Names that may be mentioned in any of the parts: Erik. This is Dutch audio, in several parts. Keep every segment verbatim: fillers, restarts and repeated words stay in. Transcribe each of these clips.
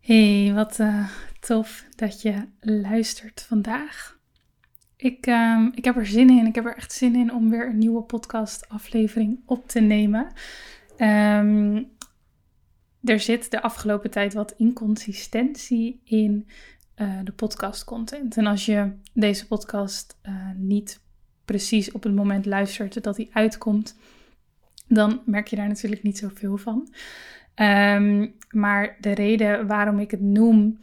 Hey, wat uh, tof dat je luistert vandaag. Ik, uh, ik heb er zin in. Ik heb er echt zin in om weer een nieuwe podcastaflevering op te nemen. Um, er zit de afgelopen tijd wat inconsistentie in uh, de podcastcontent. En als je deze podcast uh, niet precies op het moment luistert dat die uitkomt, dan merk je daar natuurlijk niet zoveel van. Um, maar de reden waarom ik het noem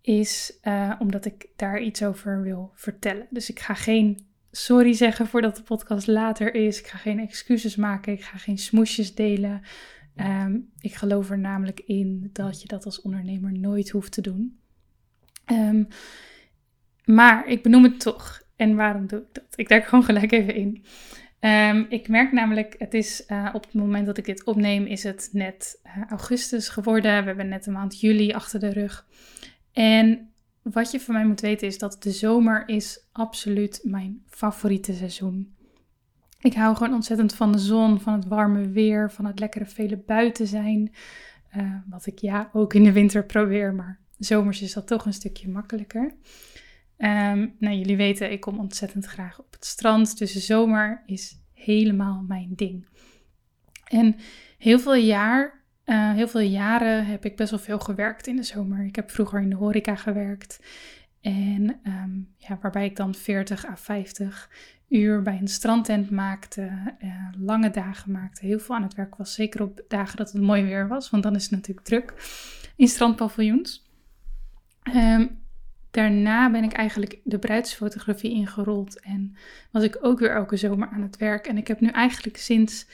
is uh, omdat ik daar iets over wil vertellen. Dus ik ga geen sorry zeggen voordat de podcast later is. Ik ga geen excuses maken. Ik ga geen smoesjes delen. Um, ik geloof er namelijk in dat je dat als ondernemer nooit hoeft te doen. Um, maar ik benoem het toch. En waarom doe ik dat? Ik duik gewoon gelijk even in. Um, ik merk namelijk, het is uh, op het moment dat ik dit opneem, is het net uh, augustus geworden. We hebben net een maand juli achter de rug. En wat je van mij moet weten is dat de zomer is absoluut mijn favoriete seizoen. Ik hou gewoon ontzettend van de zon, van het warme weer, van het lekkere vele buiten zijn. Uh, wat ik ja ook in de winter probeer, maar zomers is dat toch een stukje makkelijker. Um, nou, jullie weten, ik kom ontzettend graag op het strand. Dus de zomer is helemaal mijn ding. En heel veel, jaar, uh, heel veel jaren heb ik best wel veel gewerkt in de zomer. Ik heb vroeger in de horeca gewerkt. En um, ja, waarbij ik dan veertig à vijftig uur bij een strandtent maakte. Uh, lange dagen maakte. Heel veel aan het werk was. Zeker op dagen dat het mooi weer was. Want dan is het natuurlijk druk in strandpaviljoens. Um, Daarna ben ik eigenlijk de bruidsfotografie ingerold en was ik ook weer elke zomer aan het werk. En ik heb nu eigenlijk sinds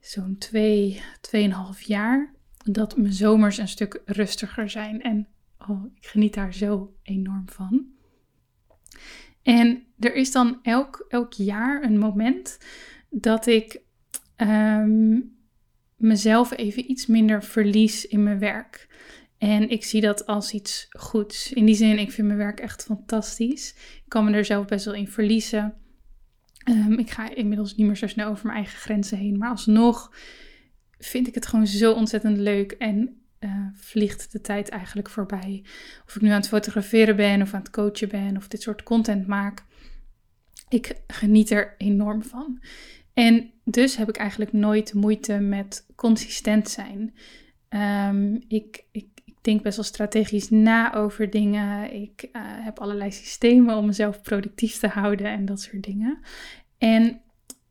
zo'n twee, tweeënhalf jaar dat mijn zomers een stuk rustiger zijn. En oh, ik geniet daar zo enorm van. En er is dan elk, elk jaar een moment dat ik um, mezelf even iets minder verlies in mijn werk. En ik zie dat als iets goeds. In die zin, ik vind mijn werk echt fantastisch. Ik kan me er zelf best wel in verliezen. Um, ik ga inmiddels niet meer zo snel over mijn eigen grenzen heen. Maar alsnog vind ik het gewoon zo ontzettend leuk. En uh, vliegt de tijd eigenlijk voorbij. Of ik nu aan het fotograferen ben, of aan het coachen ben, of dit soort content maak. Ik geniet er enorm van. En dus heb ik eigenlijk nooit moeite met consistent zijn. Um, ik... ik Ik denk best wel strategisch na over dingen. Ik uh, heb allerlei systemen om mezelf productief te houden en dat soort dingen. En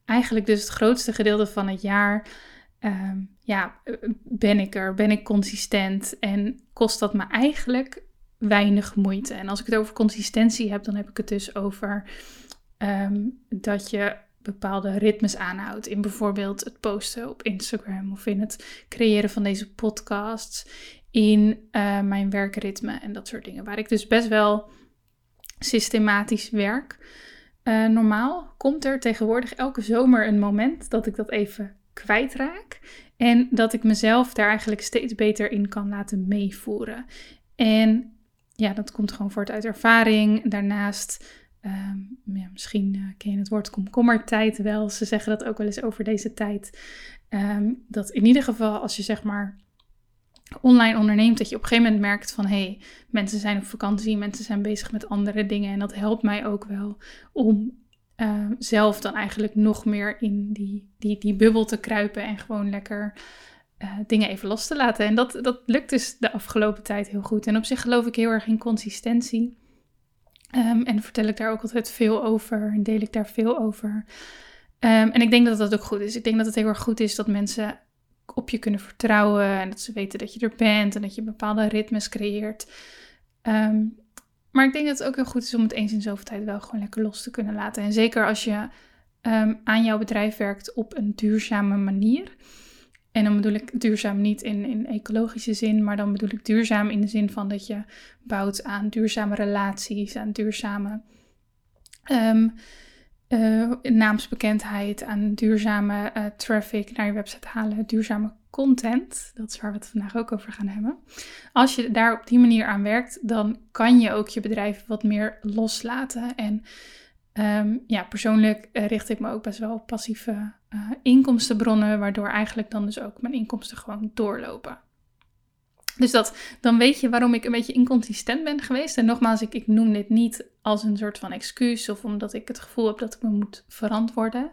eigenlijk dus het grootste gedeelte van het jaar um, ja, ben ik er, ben ik consistent en kost dat me eigenlijk weinig moeite. En als ik het over consistentie heb, dan heb ik het dus over um, dat je bepaalde ritmes aanhoudt. In bijvoorbeeld het posten op Instagram of in het creëren van deze podcasts, in uh, mijn werkritme en dat soort dingen. Waar ik dus best wel systematisch werk. Uh, normaal komt er tegenwoordig elke zomer een moment dat ik dat even kwijtraak. En dat ik mezelf daar eigenlijk steeds beter in kan laten meevoeren. En ja, dat komt gewoon voort uit ervaring. Daarnaast, um, ja, misschien uh, ken je het woord komkommertijd wel. Ze zeggen dat ook wel eens over deze tijd. Um, dat in ieder geval als je zeg maar online onderneemt, dat je op een gegeven moment merkt van hé, hey, mensen zijn op vakantie, mensen zijn bezig met andere dingen en dat helpt mij ook wel om uh, zelf dan eigenlijk nog meer in die, die, die bubbel te kruipen en gewoon lekker uh, dingen even los te laten. En dat, dat lukt dus de afgelopen tijd heel goed. En op zich geloof ik heel erg in consistentie. Um, en vertel ik daar ook altijd veel over en deel ik daar veel over. Um, en ik denk dat dat ook goed is. Ik denk dat het heel erg goed is dat mensen op je kunnen vertrouwen en dat ze weten dat je er bent en dat je bepaalde ritmes creëert. Um, maar ik denk dat het ook heel goed is om het eens in zoveel tijd wel gewoon lekker los te kunnen laten. En zeker als je um, aan jouw bedrijf werkt op een duurzame manier. En dan bedoel ik duurzaam niet in, in ecologische zin, maar dan bedoel ik duurzaam in de zin van dat je bouwt aan duurzame relaties, aan duurzame um, uh, naamsbekendheid, aan duurzame uh, traffic naar je website halen, duurzame content. Dat is waar we het vandaag ook over gaan hebben. Als je daar op die manier aan werkt, dan kan je ook je bedrijf wat meer loslaten. En um, ja, persoonlijk richt ik me ook best wel op passieve Uh, inkomstenbronnen, waardoor eigenlijk dan dus ook mijn inkomsten gewoon doorlopen. Dus dat, dan weet je waarom ik een beetje inconsistent ben geweest. En nogmaals, ik, ik noem dit niet als een soort van excuus of omdat ik het gevoel heb dat ik me moet verantwoorden.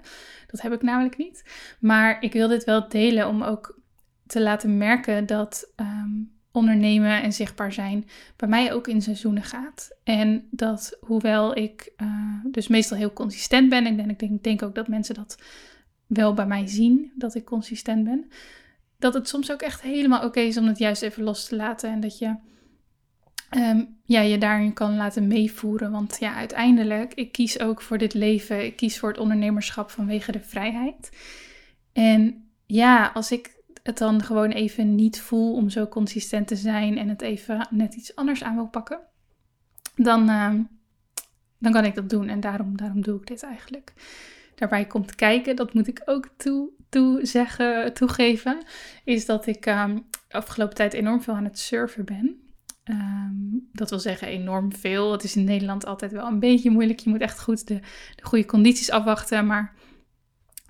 Dat heb ik namelijk niet. Maar ik wil dit wel delen om ook te laten merken dat um, ondernemen en zichtbaar zijn bij mij ook in seizoenen gaat. En dat hoewel ik uh, dus meestal heel consistent ben, en ik denk, denk ook dat mensen dat wel bij mij zien, dat ik consistent ben, dat het soms ook echt helemaal oké okay is om het juist even los te laten en dat je um, ja, je daarin kan laten meevoeren. Want ja, uiteindelijk, ik kies ook voor dit leven, ik kies voor het ondernemerschap vanwege de vrijheid. En ja, als ik het dan gewoon even niet voel om zo consistent te zijn en het even net iets anders aan wil pakken, dan, uh, dan kan ik dat doen en daarom, daarom doe ik dit eigenlijk. Daarbij komt kijken, dat moet ik ook toe, toe zeggen, toegeven, is dat ik um, de afgelopen tijd enorm veel aan het surfen ben. Um, dat wil zeggen enorm veel. Het is in Nederland altijd wel een beetje moeilijk. Je moet echt goed de, de goede condities afwachten. Maar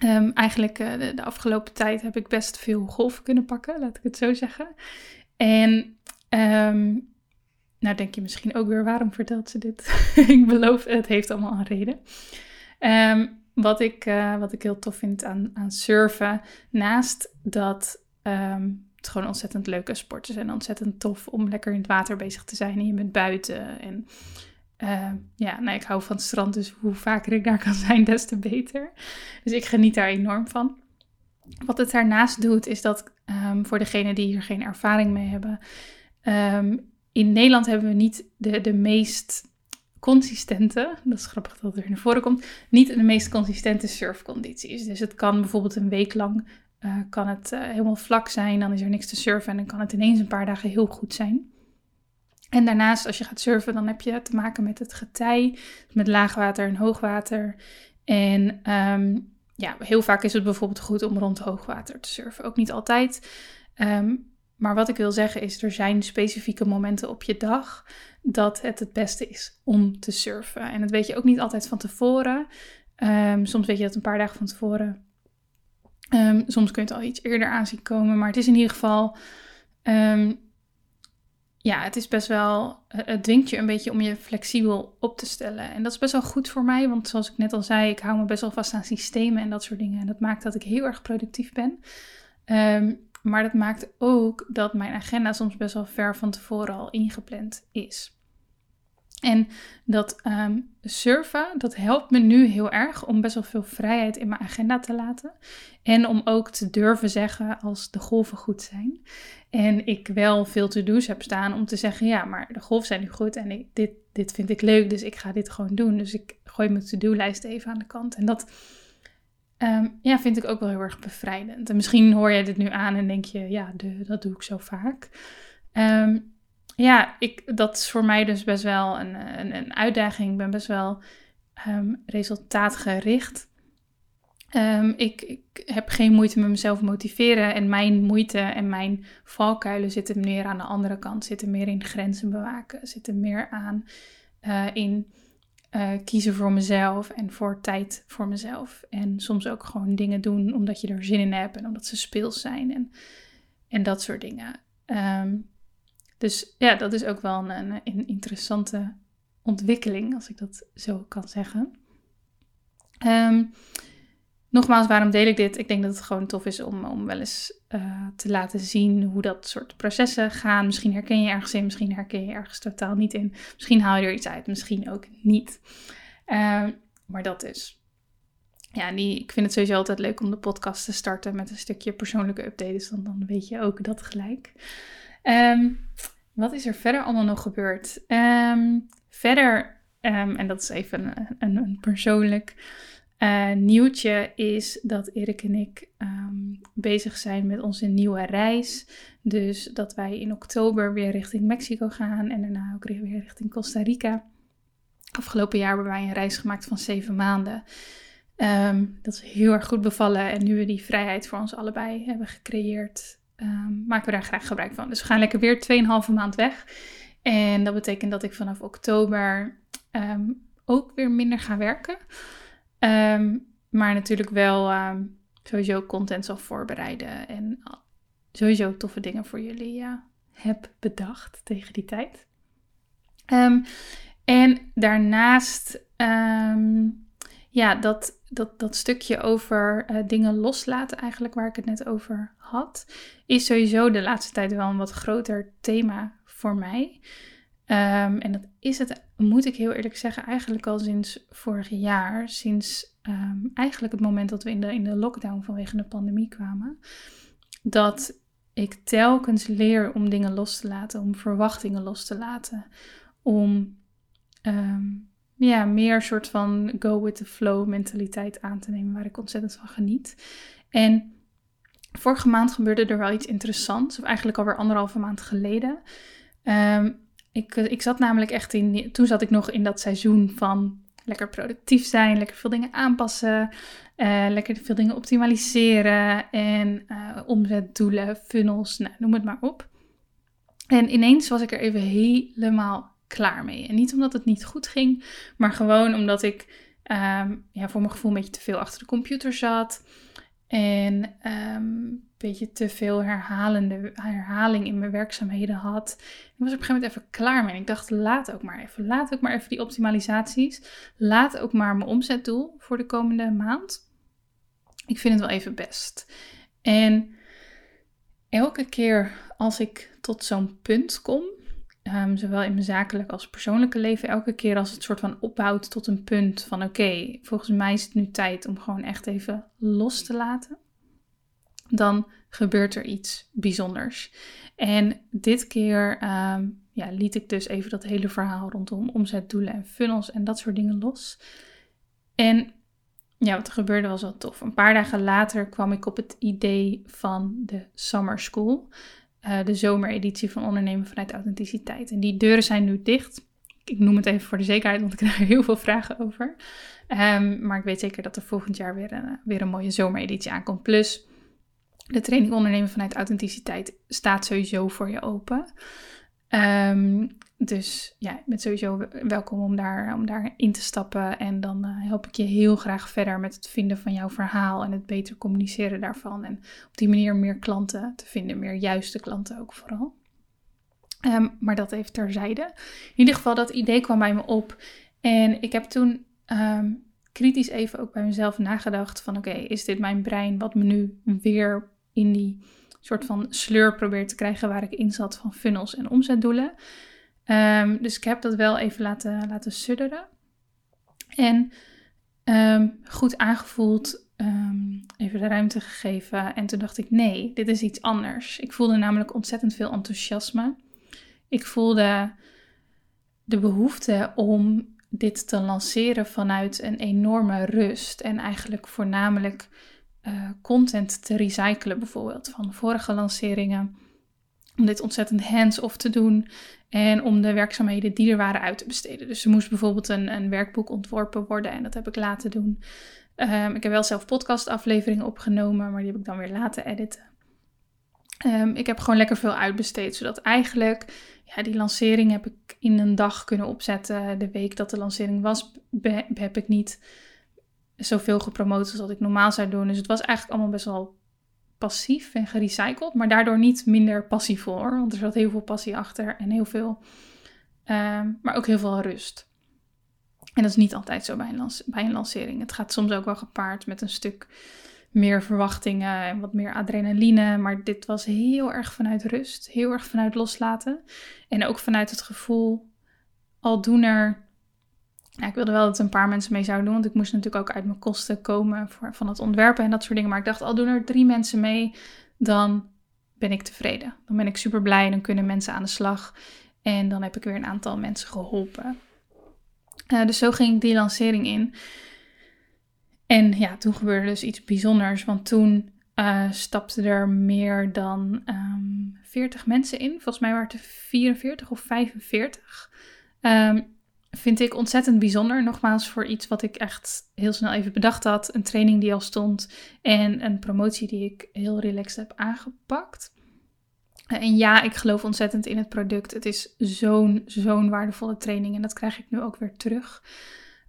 um, eigenlijk uh, de, de afgelopen tijd heb ik best veel golf kunnen pakken, laat ik het zo zeggen. En um, nou denk je misschien ook weer, waarom vertelt ze dit? Ik beloof, het heeft allemaal een reden. Um, Wat ik, uh, wat ik heel tof vind aan, aan surfen, naast dat um, het gewoon ontzettend leuke sporten zijn, ontzettend tof om lekker in het water bezig te zijn en je bent buiten. En uh, ja, nou, ik hou van het strand, dus hoe vaker ik daar kan zijn, des te beter. Dus ik geniet daar enorm van. Wat het daarnaast doet, is dat um, voor degenen die hier geen ervaring mee hebben, um, in Nederland hebben we niet de, de meest consistente, dat is grappig dat het weer naar voren komt, niet de meest consistente surfcondities. Dus het kan bijvoorbeeld een week lang uh, kan het uh, helemaal vlak zijn, dan is er niks te surfen en dan kan het ineens een paar dagen heel goed zijn. En daarnaast, als je gaat surfen, dan heb je te maken met het getij, met laagwater en hoogwater. En um, ja, heel vaak is het bijvoorbeeld goed om rond hoogwater te surfen. Ook niet altijd. Um, Maar wat ik wil zeggen is, er zijn specifieke momenten op je dag dat het het beste is om te surfen. En dat weet je ook niet altijd van tevoren. Um, soms weet je dat een paar dagen van tevoren. Um, soms kun je het al iets eerder aan zien komen. Maar het is in ieder geval, um, ja, het is best wel, het dwingt je een beetje om je flexibel op te stellen. En dat is best wel goed voor mij, want zoals ik net al zei, ik hou me best wel vast aan systemen en dat soort dingen. En dat maakt dat ik heel erg productief ben. Um, Maar dat maakt ook dat mijn agenda soms best wel ver van tevoren al ingepland is. En dat um, surfen, dat helpt me nu heel erg om best wel veel vrijheid in mijn agenda te laten. En om ook te durven zeggen als de golven goed zijn. En ik wel veel to-do's heb staan om te zeggen, ja, maar de golven zijn nu goed en ik, dit, dit vind ik leuk, dus ik ga dit gewoon doen. Dus ik gooi mijn to-do-lijst even aan de kant en dat... Um, ja, vind ik ook wel heel erg bevrijdend. En misschien hoor jij dit nu aan en denk je, ja, de, dat doe ik zo vaak. Um, ja, ik, dat is voor mij dus best wel een, een, een uitdaging. Ik ben best wel um, resultaatgericht. Um, ik, ik heb geen moeite met mezelf motiveren. En mijn moeite en mijn valkuilen zitten meer aan de andere kant. Zitten meer in grenzen bewaken. Zitten meer aan uh, in... Uh, kiezen voor mezelf en voor tijd voor mezelf. En soms ook gewoon dingen doen omdat je er zin in hebt en omdat ze speels zijn en, en dat soort dingen. Um, dus ja, dat is ook wel een, een interessante ontwikkeling, als ik dat zo kan zeggen. Um, nogmaals, waarom deel ik dit? Ik denk dat het gewoon tof is om, om wel eens uh, te laten zien hoe dat soort processen gaan. Misschien herken je ergens in, misschien herken je ergens totaal niet in. Misschien haal je er iets uit, misschien ook niet. Uh, maar dat is... Ja, die, ik vind het sowieso altijd leuk om de podcast te starten met een stukje persoonlijke update. Dus dan, dan weet je ook dat gelijk. Um, wat is er verder allemaal nog gebeurd? Um, verder, um, en dat is even een, een, een persoonlijk uh, nieuwtje, is dat Erik en ik um, bezig zijn met onze nieuwe reis. Dus dat wij in oktober weer richting Mexico gaan en daarna ook weer richting Costa Rica. Afgelopen jaar hebben wij een reis gemaakt van zeven maanden. Um, dat is heel erg goed bevallen. En nu we die vrijheid voor ons allebei hebben gecreëerd, um, maken we daar graag gebruik van. Dus we gaan lekker weer tweeënhalve maand weg. En dat betekent dat ik vanaf oktober um, ook weer minder ga werken. Um, maar natuurlijk wel um, sowieso content zal voorbereiden. En sowieso toffe dingen voor jullie ja, heb bedacht tegen die tijd. Um, en daarnaast... Um, Ja, dat, dat, dat stukje over uh, dingen loslaten eigenlijk, waar ik het net over had, is sowieso de laatste tijd wel een wat groter thema voor mij. Um, en dat is het, moet ik heel eerlijk zeggen, eigenlijk al sinds vorig jaar. Sinds um, eigenlijk het moment dat we in de, in de lockdown vanwege de pandemie kwamen. Dat ik telkens leer om dingen los te laten, om verwachtingen los te laten. Om... Um, Ja, meer soort van go with the flow mentaliteit aan te nemen, waar ik ontzettend van geniet. En vorige maand gebeurde er wel iets interessants, of eigenlijk alweer anderhalve maand geleden. Um, ik, ik zat namelijk echt in, toen zat ik nog in dat seizoen van lekker productief zijn, lekker veel dingen aanpassen, uh, lekker veel dingen optimaliseren en uh, omzetdoelen, funnels, nou, noem het maar op. En ineens was ik er even helemaal klaar mee. En niet omdat het niet goed ging, maar gewoon omdat ik um, ja, voor mijn gevoel een beetje te veel achter de computer zat. En um, een beetje te veel herhalende, herhaling in mijn werkzaamheden had. Ik was op een gegeven moment even klaar mee. En ik dacht, laat ook maar even. Laat ook maar even die optimalisaties. Laat ook maar mijn omzetdoel voor de komende maand. Ik vind het wel even best. En elke keer als ik tot zo'n punt kom, Um, zowel in mijn zakelijk als persoonlijke leven, elke keer als het soort van opbouwt tot een punt van oké, okay, volgens mij is het nu tijd om gewoon echt even los te laten, dan gebeurt er iets bijzonders. En dit keer um, ja, liet ik dus even dat hele verhaal rondom omzetdoelen en funnels en dat soort dingen los. En ja, wat er gebeurde was wel tof. Een paar dagen later kwam ik op het idee van de Summer School. Uh, de zomereditie van Ondernemen vanuit Authenticiteit. En die deuren zijn nu dicht. Ik noem het even voor de zekerheid, want ik krijg er heel veel vragen over. Um, maar ik weet zeker dat er volgend jaar weer een, weer een mooie zomereditie aankomt. Plus, de training Ondernemen vanuit Authenticiteit staat sowieso voor je open. Um, dus ja, je bent sowieso welkom om daar, om daar in te stappen. En dan uh, help ik je heel graag verder met het vinden van jouw verhaal en het beter communiceren daarvan. En op die manier meer klanten te vinden, meer juiste klanten ook vooral. Um, maar dat even terzijde. In ieder geval, dat idee kwam bij me op. En ik heb toen um, kritisch even ook bij mezelf nagedacht van oké, okay, is dit mijn brein wat me nu weer in die soort van sleur probeert te krijgen waar ik in zat van funnels en omzetdoelen. Um, dus ik heb dat wel even laten, laten sudderen. En um, goed aangevoeld, um, even de ruimte gegeven. En toen dacht ik, nee, dit is iets anders. Ik voelde namelijk ontzettend veel enthousiasme. Ik voelde de behoefte om dit te lanceren vanuit een enorme rust. En eigenlijk voornamelijk uh, content te recyclen bijvoorbeeld van vorige lanceringen. Om dit ontzettend hands-off te doen en om de werkzaamheden die er waren uit te besteden. Dus er moest bijvoorbeeld een, een werkboek ontworpen worden en dat heb ik laten doen. Um, ik heb wel zelf podcastafleveringen opgenomen, maar die heb ik dan weer laten editen. Um, ik heb gewoon lekker veel uitbesteed, zodat eigenlijk ja, die lancering heb ik in een dag kunnen opzetten. De week dat de lancering was, be- heb ik niet zoveel gepromoot als dat ik normaal zou doen. Dus het was eigenlijk allemaal best wel passief en gerecycled, maar daardoor niet minder passievol hoor, want er zat heel veel passie achter en heel veel, um, maar ook heel veel rust. En dat is niet altijd zo bij een, lans- bij een lancering. Het gaat soms ook wel gepaard met een stuk meer verwachtingen en wat meer adrenaline. Maar dit was heel erg vanuit rust, heel erg vanuit loslaten. En ook vanuit het gevoel, al doen er... Nou, ik wilde wel dat een paar mensen mee zouden doen, want ik moest natuurlijk ook uit mijn kosten komen voor, van het ontwerpen en dat soort dingen. Maar ik dacht, al doen er drie mensen mee, dan ben ik tevreden. Dan ben ik super blij en dan kunnen mensen aan de slag. En dan heb ik weer een aantal mensen geholpen. Uh, dus zo ging ik die lancering in. En ja, toen gebeurde dus iets bijzonders. Want toen uh, stapten er meer dan um, veertig mensen in. Volgens mij waren het er vierenveertig of vijfenveertig. Um, vind ik ontzettend bijzonder. Nogmaals, voor iets wat ik echt heel snel even bedacht had. Een training die al stond. En een promotie die ik heel relaxed heb aangepakt. En ja, ik geloof ontzettend in het product. Het is zo'n, zo'n waardevolle training. En dat krijg ik nu ook weer terug.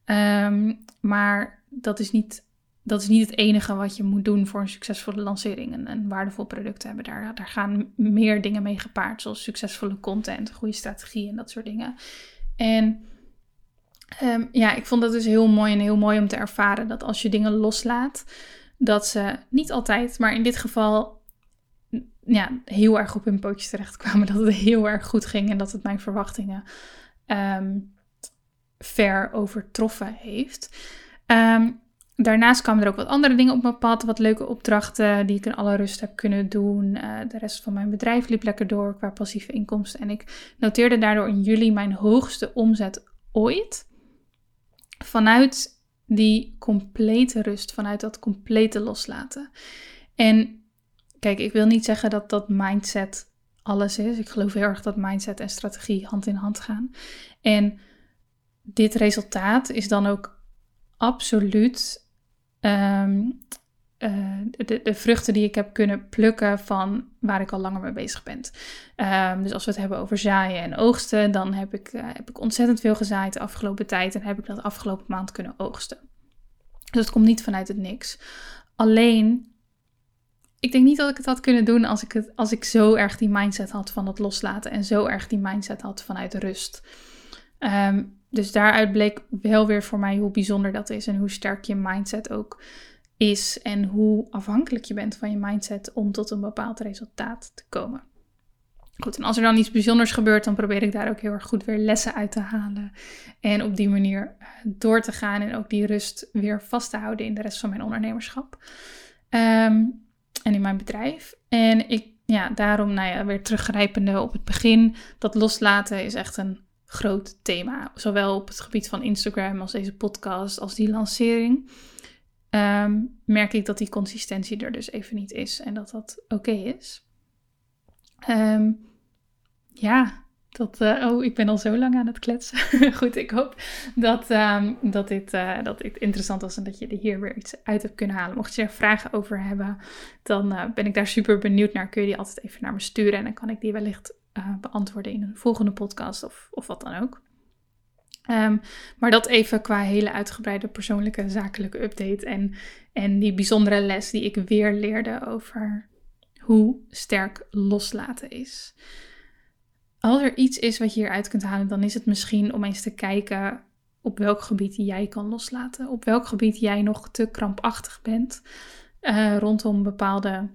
Um, maar dat is, niet, dat is niet het enige wat je moet doen voor een succesvolle lancering. Een, een waardevol product hebben. Daar, daar gaan meer dingen mee gepaard. Zoals succesvolle content, goede strategie en dat soort dingen. En um, ja, ik vond dat dus heel mooi en heel mooi om te ervaren. Dat als je dingen loslaat, dat ze niet altijd, maar in dit geval... ja, heel erg op hun pootjes terechtkwamen. Dat het heel erg goed ging en dat het mijn verwachtingen um, ver overtroffen heeft. Um, daarnaast kwamen er ook wat andere dingen op mijn pad. Wat leuke opdrachten die ik in alle rust heb kunnen doen. Uh, de rest van mijn bedrijf liep lekker door qua passieve inkomsten. En ik noteerde daardoor in juli mijn hoogste omzet ooit. Vanuit die complete rust. Vanuit dat complete loslaten. En... Kijk, ik wil niet zeggen dat dat mindset alles is. Ik geloof heel erg dat mindset en strategie hand in hand gaan. En dit resultaat is dan ook absoluut um, uh, de, de vruchten die ik heb kunnen plukken van waar ik al langer mee bezig ben. Um, dus als we het hebben over zaaien en oogsten, dan heb ik, uh, heb ik ontzettend veel gezaaid de afgelopen tijd. En heb ik dat afgelopen maand kunnen oogsten. Dus het komt niet vanuit het niks. Alleen... Ik denk niet dat ik het had kunnen doen als ik, het, als ik zo erg die mindset had van het loslaten. En zo erg die mindset had vanuit rust. Um, dus daaruit bleek wel weer voor mij hoe bijzonder dat is. En hoe sterk je mindset ook is. En hoe afhankelijk je bent van je mindset om tot een bepaald resultaat te komen. Goed, en als er dan iets bijzonders gebeurt, dan probeer ik daar ook heel erg goed weer lessen uit te halen. En op die manier door te gaan. En ook die rust weer vast te houden in de rest van mijn ondernemerschap. Um, En in mijn bedrijf. En ik, ja, daarom, nou ja, weer teruggrijpende op het begin. Dat loslaten is echt een groot thema. Zowel op het gebied van Instagram als deze podcast, als die lancering. Um, merk ik dat die consistentie er dus even niet is. En dat dat oké okay is. Um, ja, dat... Uh, oh, ik ben al zo lang aan het kletsen. Goed, ik hoop dat, um, dat, dit, uh, dat dit interessant was en dat je er hier weer iets uit hebt kunnen halen. Mocht je er vragen over hebben, dan uh, ben ik daar super benieuwd naar. Kun je die altijd even naar me sturen en dan kan ik die wellicht uh, beantwoorden in een volgende podcast of, of wat dan ook. Um, maar dat even qua hele uitgebreide persoonlijke zakelijke update en, en die bijzondere les die ik weer leerde over hoe sterk loslaten is. Als er iets is wat je hieruit kunt halen, dan is het misschien om eens te kijken op welk gebied jij kan loslaten. Op welk gebied jij nog te krampachtig bent uh, rondom bepaalde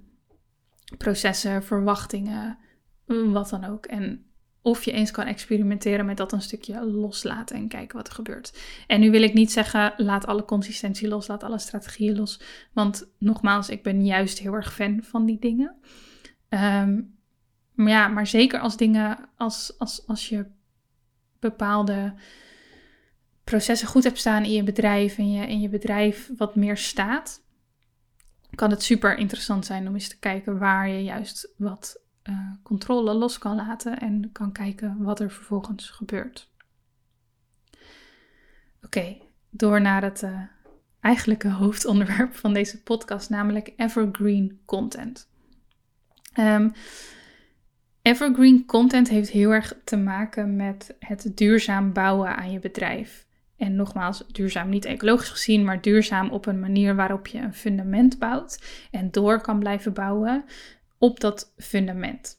processen, verwachtingen, wat dan ook. En of je eens kan experimenteren met dat een stukje loslaten en kijken wat er gebeurt. En nu wil ik niet zeggen, laat alle consistentie los, laat alle strategieën los. Want nogmaals, ik ben juist heel erg fan van die dingen. Um, Maar ja, maar zeker als dingen, als, als, als je bepaalde processen goed hebt staan in je bedrijf en je, en je bedrijf wat meer staat, kan het super interessant zijn om eens te kijken waar je juist wat uh, controle los kan laten en kan kijken wat er vervolgens gebeurt. Oké, okay, door naar het uh, eigenlijke hoofdonderwerp van deze podcast, namelijk evergreen content. Um, Evergreen content heeft heel erg te maken met het duurzaam bouwen aan je bedrijf. En nogmaals, duurzaam niet ecologisch gezien, maar duurzaam op een manier waarop je een fundament bouwt en door kan blijven bouwen op dat fundament.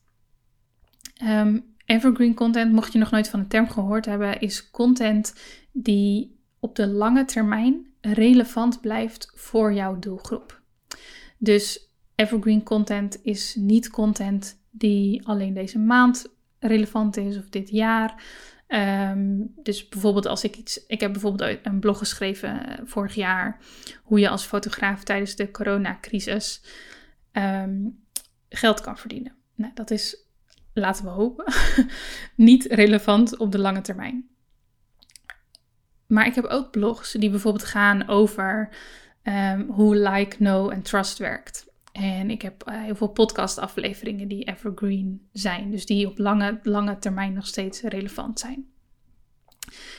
Um, evergreen content, mocht je nog nooit van de term gehoord hebben, is content die op de lange termijn relevant blijft voor jouw doelgroep. Dus evergreen content is niet content die alleen deze maand relevant is of dit jaar. Um, dus bijvoorbeeld als ik iets... Ik heb bijvoorbeeld een blog geschreven vorig jaar, hoe je als fotograaf tijdens de coronacrisis um, geld kan verdienen. Nou, dat is, laten we hopen, niet relevant op de lange termijn. Maar ik heb ook blogs die bijvoorbeeld gaan over um, hoe like, know en trust werkt. En ik heb uh, heel veel podcastafleveringen die evergreen zijn. Dus die op lange, lange termijn nog steeds relevant zijn.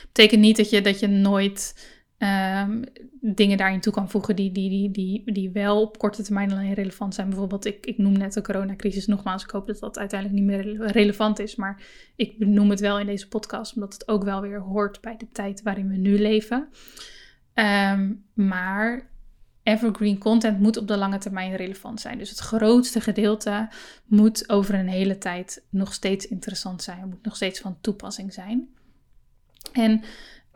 Betekent niet dat je, dat je nooit um, dingen daarin toe kan voegen die, die, die, die, die wel op korte termijn alleen relevant zijn. Bijvoorbeeld, ik, ik noem net de coronacrisis nogmaals. Ik hoop dat dat uiteindelijk niet meer relevant is. Maar ik benoem het wel in deze podcast. Omdat het ook wel weer hoort bij de tijd waarin we nu leven. Um, maar... Evergreen content moet op de lange termijn relevant zijn. Dus het grootste gedeelte moet over een hele tijd nog steeds interessant zijn. Moet nog steeds van toepassing zijn. En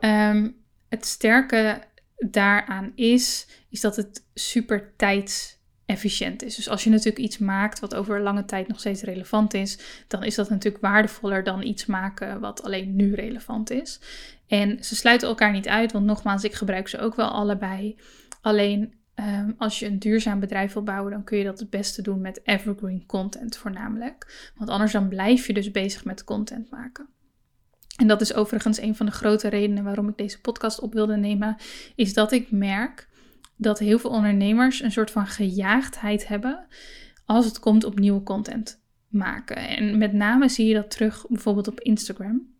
um, het sterke daaraan is, is dat het super tijdsefficiënt is. Dus als je natuurlijk iets maakt wat over lange tijd nog steeds relevant is, dan is dat natuurlijk waardevoller dan iets maken wat alleen nu relevant is. En ze sluiten elkaar niet uit, want nogmaals, ik gebruik ze ook wel allebei. Alleen um, als je een duurzaam bedrijf wil bouwen, dan kun je dat het beste doen met evergreen content voornamelijk. Want anders dan blijf je dus bezig met content maken. En dat is overigens een van de grote redenen waarom ik deze podcast op wilde nemen. Is dat ik merk dat heel veel ondernemers een soort van gejaagdheid hebben als het komt op nieuwe content maken. En met name zie je dat terug bijvoorbeeld op Instagram.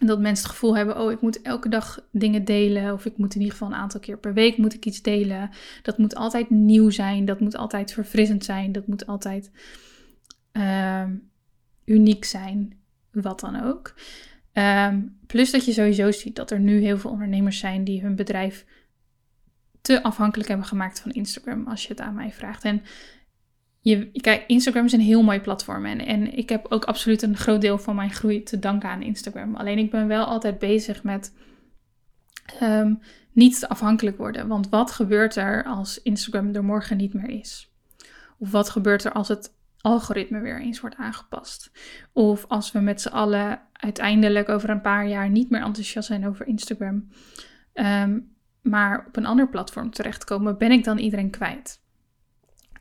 En dat mensen het gevoel hebben, oh, ik moet elke dag dingen delen. Of ik moet in ieder geval een aantal keer per week moet ik iets delen. Dat moet altijd nieuw zijn. Dat moet altijd verfrissend zijn. Dat moet altijd um, uniek zijn. Wat dan ook. Um, plus dat je sowieso ziet dat er nu heel veel ondernemers zijn die hun bedrijf te afhankelijk hebben gemaakt van Instagram. Als je het aan mij vraagt. En Je, kijk, Instagram is een heel mooi platform en, en ik heb ook absoluut een groot deel van mijn groei te danken aan Instagram. Alleen ik ben wel altijd bezig met um, niet afhankelijk worden. Want wat gebeurt er als Instagram er morgen niet meer is? Of wat gebeurt er als het algoritme weer eens wordt aangepast? Of als we met z'n allen uiteindelijk over een paar jaar niet meer enthousiast zijn over Instagram, um, maar op een ander platform terechtkomen, ben ik dan iedereen kwijt?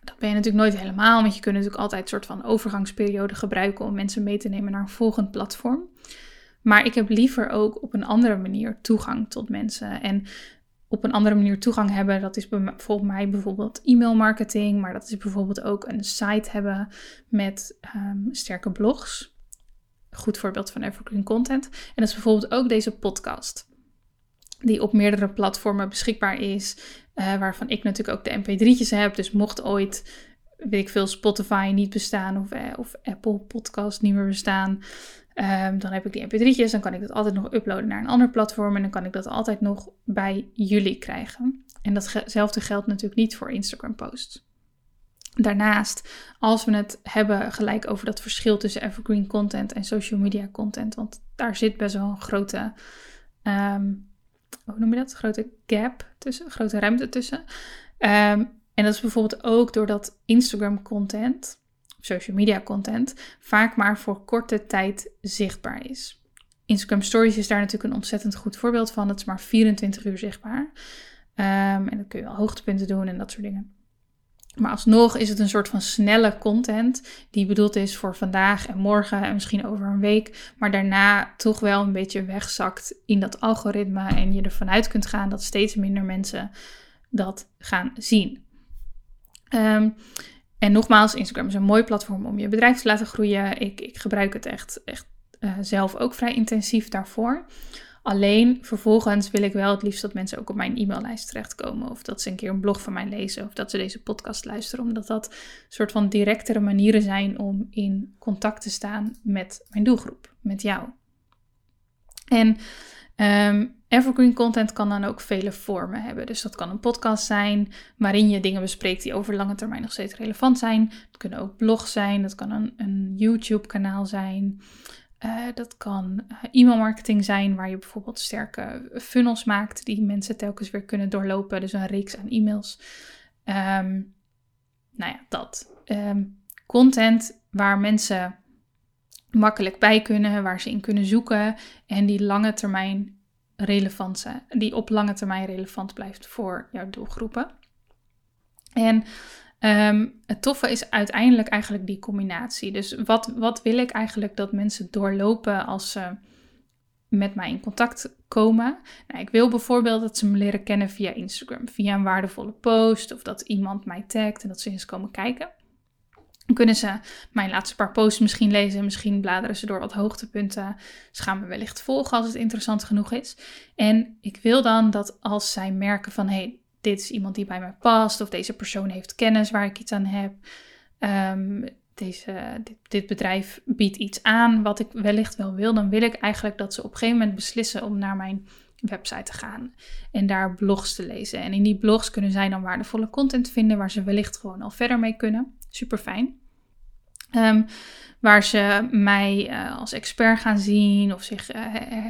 Dat ben je natuurlijk nooit helemaal, want je kunt natuurlijk altijd een soort van overgangsperiode gebruiken om mensen mee te nemen naar een volgend platform. Maar ik heb liever ook op een andere manier toegang tot mensen. En op een andere manier toegang hebben, dat is volgens mij bijvoorbeeld e-mail marketing, maar dat is bijvoorbeeld ook een site hebben met um, sterke blogs. Goed voorbeeld van evergreen content. En dat is bijvoorbeeld ook deze podcast, die op meerdere platformen beschikbaar is. Uh, waarvan ik natuurlijk ook de em pee drie'tjes heb. Dus mocht ooit, weet ik veel, Spotify niet bestaan. Of, uh, of Apple Podcast niet meer bestaan. Um, dan heb ik die em pee drie'tjes. Dan kan ik dat altijd nog uploaden naar een ander platform. En dan kan ik dat altijd nog bij jullie krijgen. En datzelfde geldt natuurlijk niet voor Instagram posts. Daarnaast, als we het hebben gelijk over dat verschil tussen evergreen content en social media content. Want daar zit best wel een grote... Um, hoe noem je dat? Grote gap tussen, grote ruimte tussen. Um, en dat is bijvoorbeeld ook doordat Instagram content, social media content, vaak maar voor korte tijd zichtbaar is. Instagram Stories is daar natuurlijk een ontzettend goed voorbeeld van. Dat is maar vierentwintig uur zichtbaar. Um, en dan kun je wel hoogtepunten doen en dat soort dingen. Maar alsnog is het een soort van snelle content die bedoeld is voor vandaag en morgen en misschien over een week. Maar daarna toch wel een beetje wegzakt in dat algoritme en je ervan uit kunt gaan dat steeds minder mensen dat gaan zien. Um, en nogmaals, Instagram is een mooi platform om je bedrijf te laten groeien. Ik, ik gebruik het echt, echt uh, zelf ook vrij intensief daarvoor. Alleen vervolgens wil ik wel het liefst dat mensen ook op mijn e-maillijst terechtkomen. Of dat ze een keer een blog van mij lezen. Of dat ze deze podcast luisteren. Omdat dat soort van directere manieren zijn om in contact te staan met mijn doelgroep. Met jou. En um, evergreen content kan dan ook vele vormen hebben. Dus dat kan een podcast zijn waarin je dingen bespreekt die over lange termijn nog steeds relevant zijn. Dat kunnen ook blogs zijn. Dat kan een, een YouTube kanaal zijn. Uh, dat kan e-mailmarketing zijn, waar je bijvoorbeeld sterke funnels maakt die mensen telkens weer kunnen doorlopen. Dus een reeks aan e-mails. Um, nou ja, dat. Um, content waar mensen makkelijk bij kunnen, waar ze in kunnen zoeken en die lange termijn relevant zijn, die op lange termijn relevant blijft voor jouw doelgroepen. En um, het toffe is uiteindelijk eigenlijk die combinatie. Dus wat, wat wil ik eigenlijk dat mensen doorlopen als ze met mij in contact komen? Nou, ik wil bijvoorbeeld dat ze me leren kennen via Instagram, via een waardevolle post of dat iemand mij tagt en dat ze eens komen kijken. Dan kunnen ze mijn laatste paar posts misschien lezen. Misschien bladeren ze door wat hoogtepunten. Ze gaan me wellicht volgen als het interessant genoeg is. En ik wil dan dat als zij merken van hé, hey, dit is iemand die bij mij past. Of deze persoon heeft kennis waar ik iets aan heb. Um, deze, dit, dit bedrijf biedt iets aan wat ik wellicht wel wil. Dan wil ik eigenlijk dat ze op een gegeven moment beslissen om naar mijn website te gaan. En daar blogs te lezen. En in die blogs kunnen zij dan waardevolle content vinden waar ze wellicht gewoon al verder mee kunnen. Super fijn. Um, waar ze mij uh, als expert gaan zien of zich uh,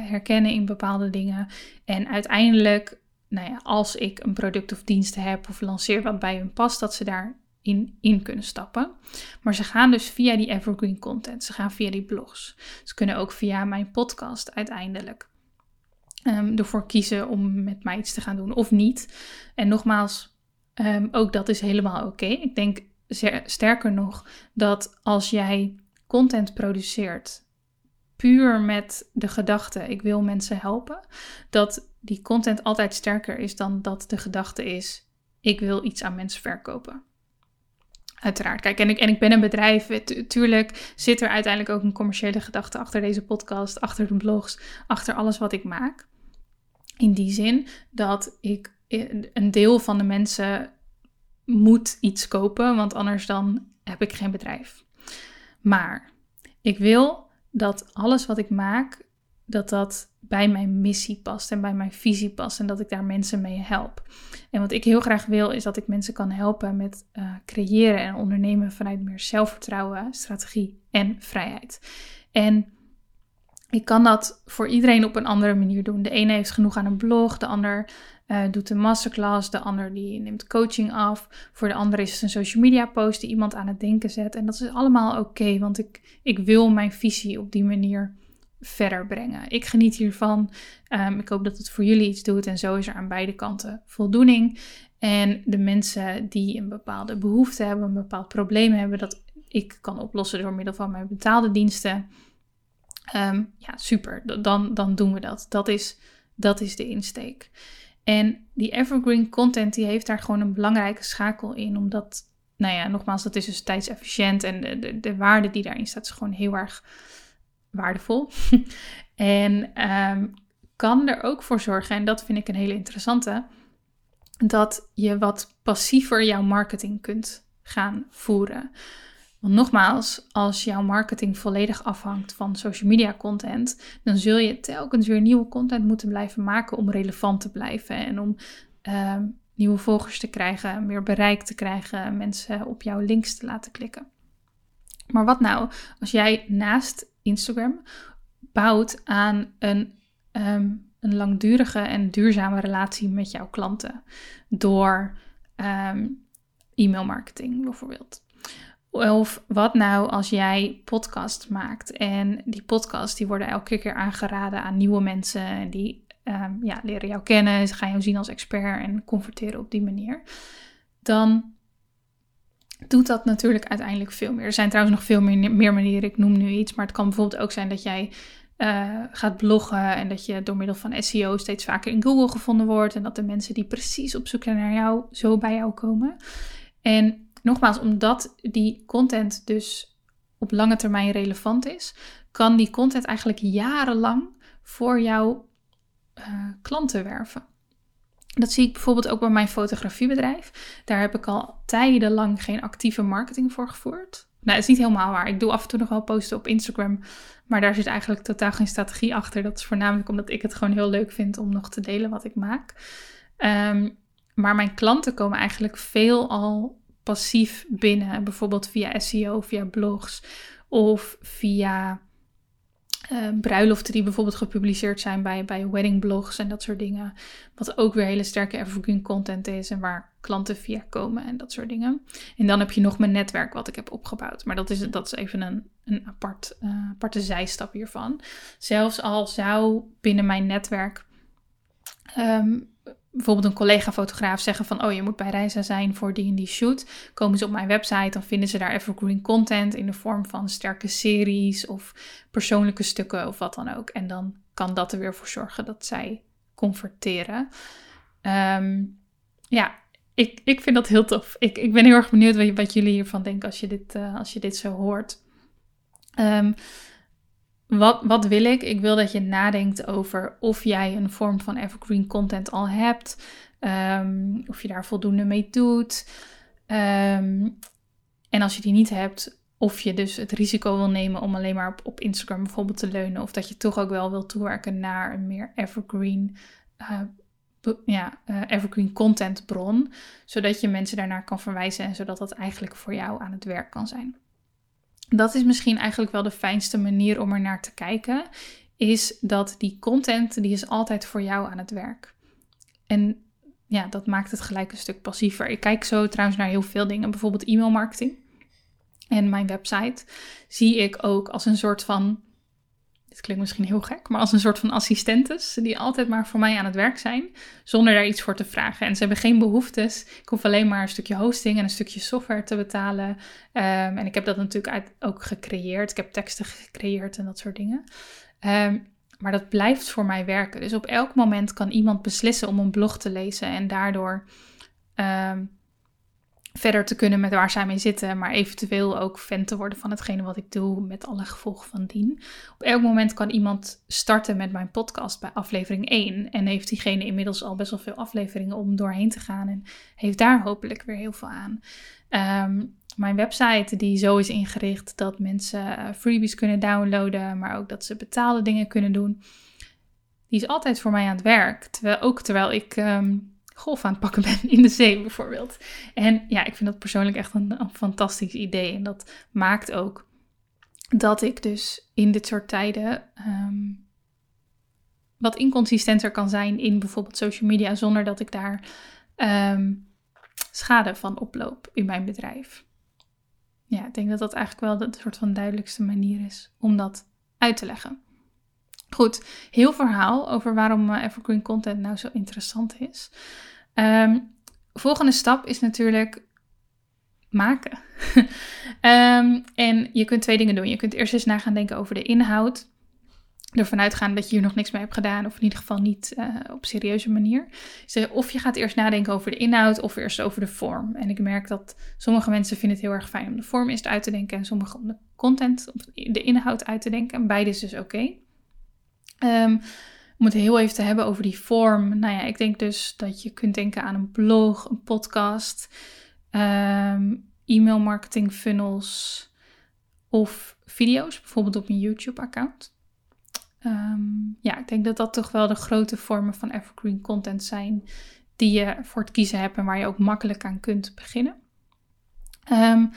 herkennen in bepaalde dingen. En uiteindelijk, nou ja, als ik een product of dienst heb of lanceer wat bij hun past, dat ze daarin in kunnen stappen. Maar ze gaan dus via die evergreen content. Ze gaan via die blogs. Ze kunnen ook via mijn podcast uiteindelijk um, ervoor kiezen om met mij iets te gaan doen of niet. En nogmaals, um, ook dat is helemaal oké. Okay. Ik denk... Sterker nog, dat als jij content produceert puur met de gedachte ik wil mensen helpen, dat die content altijd sterker is dan dat de gedachte is ik wil iets aan mensen verkopen. Uiteraard. Kijk, en ik, en ik ben een bedrijf. Tu- tuurlijk zit er uiteindelijk ook een commerciële gedachte achter deze podcast, achter de blogs, achter alles wat ik maak. In die zin dat ik een deel van de mensen moet iets kopen, want anders dan heb ik geen bedrijf. Maar ik wil dat alles wat ik maak, dat dat bij mijn missie past en bij mijn visie past en dat ik daar mensen mee help. En wat ik heel graag wil, is dat ik mensen kan helpen met uh, creëren en ondernemen vanuit meer zelfvertrouwen, strategie en vrijheid. En ik kan dat voor iedereen op een andere manier doen. De ene heeft genoeg aan een blog, de ander uh, doet een masterclass, de ander die neemt coaching af. Voor de ander is het een social media post die iemand aan het denken zet. En dat is allemaal oké, okay, want ik, ik wil mijn visie op die manier verder brengen. Ik geniet hiervan. Um, ik hoop dat het voor jullie iets doet. En zo is er aan beide kanten voldoening. En de mensen die een bepaalde behoefte hebben, een bepaald probleem hebben, dat ik kan oplossen door middel van mijn betaalde diensten. Um, ja, super, dan, dan doen we dat. Dat is, dat is de insteek. En die evergreen content, die heeft daar gewoon een belangrijke schakel in. Omdat, nou ja, nogmaals, dat is dus tijdsefficiënt. En de, de, de waarde die daarin staat is gewoon heel erg waardevol. en um, kan er ook voor zorgen, en dat vind ik een hele interessante, dat je wat passiever jouw marketing kunt gaan voeren. Want nogmaals, als jouw marketing volledig afhangt van social media content, dan zul je telkens weer nieuwe content moeten blijven maken om relevant te blijven en om uh, nieuwe volgers te krijgen, meer bereik te krijgen, mensen op jouw links te laten klikken. Maar wat nou als jij naast Instagram bouwt aan een, um, een langdurige en duurzame relatie met jouw klanten door um, e-mailmarketing bijvoorbeeld? Of wat nou als jij podcast maakt en die podcasts die worden elke keer aangeraden aan nieuwe mensen en die um, ja, leren jou kennen, ze gaan jou zien als expert en converteren op die manier. Dan doet dat natuurlijk uiteindelijk veel meer. Er zijn trouwens nog veel meer, meer manieren, ik noem nu iets, maar het kan bijvoorbeeld ook zijn dat jij Uh, gaat bloggen en dat je door middel van S E O steeds vaker in Google gevonden wordt en dat de mensen die precies op zoek zijn naar jou zo bij jou komen. En nogmaals, omdat die content dus op lange termijn relevant is, kan die content eigenlijk jarenlang voor jouw uh, klanten werven. Dat zie ik bijvoorbeeld ook bij mijn fotografiebedrijf. Daar heb ik al tijdenlang geen actieve marketing voor gevoerd. Nou, dat is niet helemaal waar. Ik doe af en toe nog wel posten op Instagram, maar daar zit eigenlijk totaal geen strategie achter. Dat is voornamelijk omdat ik het gewoon heel leuk vind om nog te delen wat ik maak. Um, maar mijn klanten komen eigenlijk veelal passief binnen, bijvoorbeeld via S E O, via blogs of via uh, bruiloften die bijvoorbeeld gepubliceerd zijn bij, bij weddingblogs en dat soort dingen. Wat ook weer hele sterke evergreen content is en waar klanten via komen en dat soort dingen. En dan heb je nog mijn netwerk wat ik heb opgebouwd. Maar dat is, dat is even een, een apart, uh, aparte zijstap hiervan. Zelfs al zou binnen mijn netwerk Um, bijvoorbeeld een collega-fotograaf zeggen van, oh, je moet bij Reisa zijn voor die en die shoot. Komen ze op mijn website, dan vinden ze daar evergreen content in de vorm van sterke series of persoonlijke stukken of wat dan ook. En dan kan dat er weer voor zorgen dat zij converteren. Um, ja, ik, ik vind dat heel tof. Ik, ik ben heel erg benieuwd wat, wat jullie hiervan denken als je dit, uh, als je dit zo hoort. Um, Wat, wat wil ik? Ik wil dat je nadenkt over of jij een vorm van evergreen content al hebt. Um, of je daar voldoende mee doet. Um, en als je die niet hebt, of je dus het risico wil nemen om alleen maar op, op Instagram bijvoorbeeld te leunen. Of dat je toch ook wel wil toewerken naar een meer evergreen, uh, be, ja, uh, evergreen content bron. Zodat je mensen daarnaar kan verwijzen en zodat dat eigenlijk voor jou aan het werk kan zijn. Dat is misschien eigenlijk wel de fijnste manier om er naar te kijken. Is dat die content, die is altijd voor jou aan het werk. En ja, dat maakt het gelijk een stuk passiever. Ik kijk zo trouwens naar heel veel dingen. Bijvoorbeeld e-mailmarketing. En mijn website zie ik ook als een soort van, dit klinkt misschien heel gek, maar als een soort van assistentes die altijd maar voor mij aan het werk zijn, zonder daar iets voor te vragen. En ze hebben geen behoeftes. Ik hoef alleen maar een stukje hosting en een stukje software te betalen. Um, en ik heb dat natuurlijk uit, ook gecreëerd. Ik heb teksten gecreëerd en dat soort dingen. Um, maar dat blijft voor mij werken. Dus op elk moment kan iemand beslissen om een blog te lezen en daardoor Um, verder te kunnen met waar zij mee zitten, maar eventueel ook fan te worden van hetgene wat ik doe, met alle gevolgen van dien. Op elk moment kan iemand starten met mijn podcast bij aflevering één en heeft diegene inmiddels al best wel veel afleveringen om doorheen te gaan en heeft daar hopelijk weer heel veel aan. Um, mijn website die zo is ingericht dat mensen freebies kunnen downloaden, maar ook dat ze betaalde dingen kunnen doen, die is altijd voor mij aan het werk. Terwijl, ook terwijl ik Um, golf aan het pakken ben in de zee bijvoorbeeld. En ja, ik vind dat persoonlijk echt een, een fantastisch idee. En dat maakt ook dat ik dus in dit soort tijden um, wat inconsistenter kan zijn in bijvoorbeeld social media, zonder dat ik daar um, schade van oploop in mijn bedrijf. Ja, ik denk dat dat eigenlijk wel de, de soort van duidelijkste manier is om dat uit te leggen. Goed, heel verhaal over waarom evergreen content nou zo interessant is. Um, volgende stap is natuurlijk maken. um, en je kunt twee dingen doen. Je kunt eerst eens na gaan denken over de inhoud. Ervan uitgaan dat je hier nog niks mee hebt gedaan, of in ieder geval niet uh, op serieuze manier. Dus of je gaat eerst nadenken over de inhoud, of eerst over de vorm. En ik merk dat sommige mensen vinden het heel erg fijn om de vorm eerst uit te denken en sommige om de content, om de inhoud uit te denken. En beide is dus oké. Okay. Um, om het heel even te hebben over die vorm. Nou ja, ik denk dus dat je kunt denken aan een blog, een podcast, um, e-mail marketing funnels of video's, bijvoorbeeld op een YouTube-account. Um, ja, ik denk dat dat toch wel de grote vormen van evergreen content zijn die je voor het kiezen hebt en waar je ook makkelijk aan kunt beginnen. Um,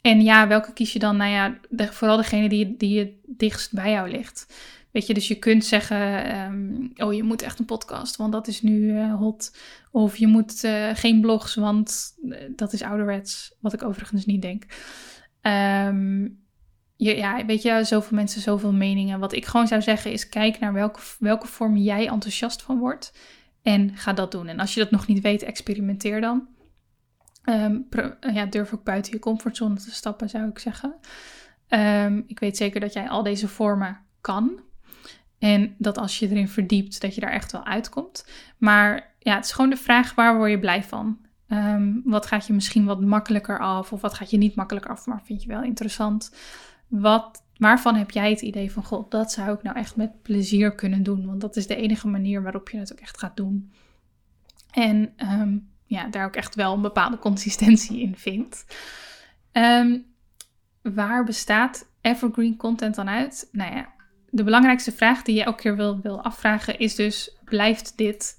en ja, welke kies je dan? Nou ja, de, vooral degene die, die het dichtst bij jou ligt. Weet je, dus je kunt zeggen, um, oh, je moet echt een podcast, want dat is nu uh, hot. Of je moet uh, geen blogs, want uh, dat is ouderwets, wat ik overigens niet denk. Um, je, ja, weet je, zoveel mensen, zoveel meningen. Wat ik gewoon zou zeggen is, kijk naar welke, welke vorm jij enthousiast van wordt en ga dat doen. En als je dat nog niet weet, experimenteer dan. Um, pro, ja, durf ook buiten je comfortzone te stappen, zou ik zeggen. Um, ik weet zeker dat jij al deze vormen kan. En dat als je erin verdiept, dat je daar echt wel uitkomt. Maar ja, het is gewoon de vraag, waar word je blij van? Um, wat gaat je misschien wat makkelijker af? Of wat gaat je niet makkelijk af, maar vind je wel interessant? Wat, waarvan heb jij het idee van, god, dat zou ik nou echt met plezier kunnen doen? Want dat is de enige manier waarop je het ook echt gaat doen. En um, ja, daar ook echt wel een bepaalde consistentie in vindt. Um, waar bestaat evergreen content dan uit? Nou ja. De belangrijkste vraag die je elke keer wil, wil afvragen is dus, blijft dit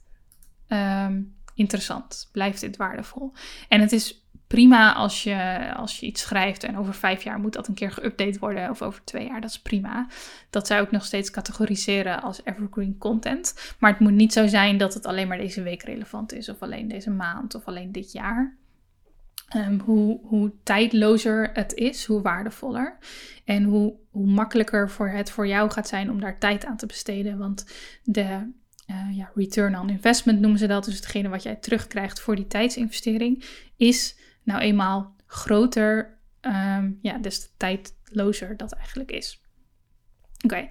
um, interessant? Blijft dit waardevol? En het is prima als je, als je iets schrijft en over vijf jaar moet dat een keer geüpdate worden of over twee jaar, dat is prima. Dat zou ik nog steeds categoriseren als evergreen content. Maar het moet niet zo zijn dat het alleen maar deze week relevant is of alleen deze maand of alleen dit jaar. Um, hoe, hoe tijdlozer het is, hoe waardevoller en hoe, hoe makkelijker voor het voor jou gaat zijn om daar tijd aan te besteden. Want de uh, ja, return on investment noemen ze dat, dus hetgene wat jij terugkrijgt voor die tijdsinvestering, is nou eenmaal groter, um, ja, dus tijdlozer dat eigenlijk is. Oké,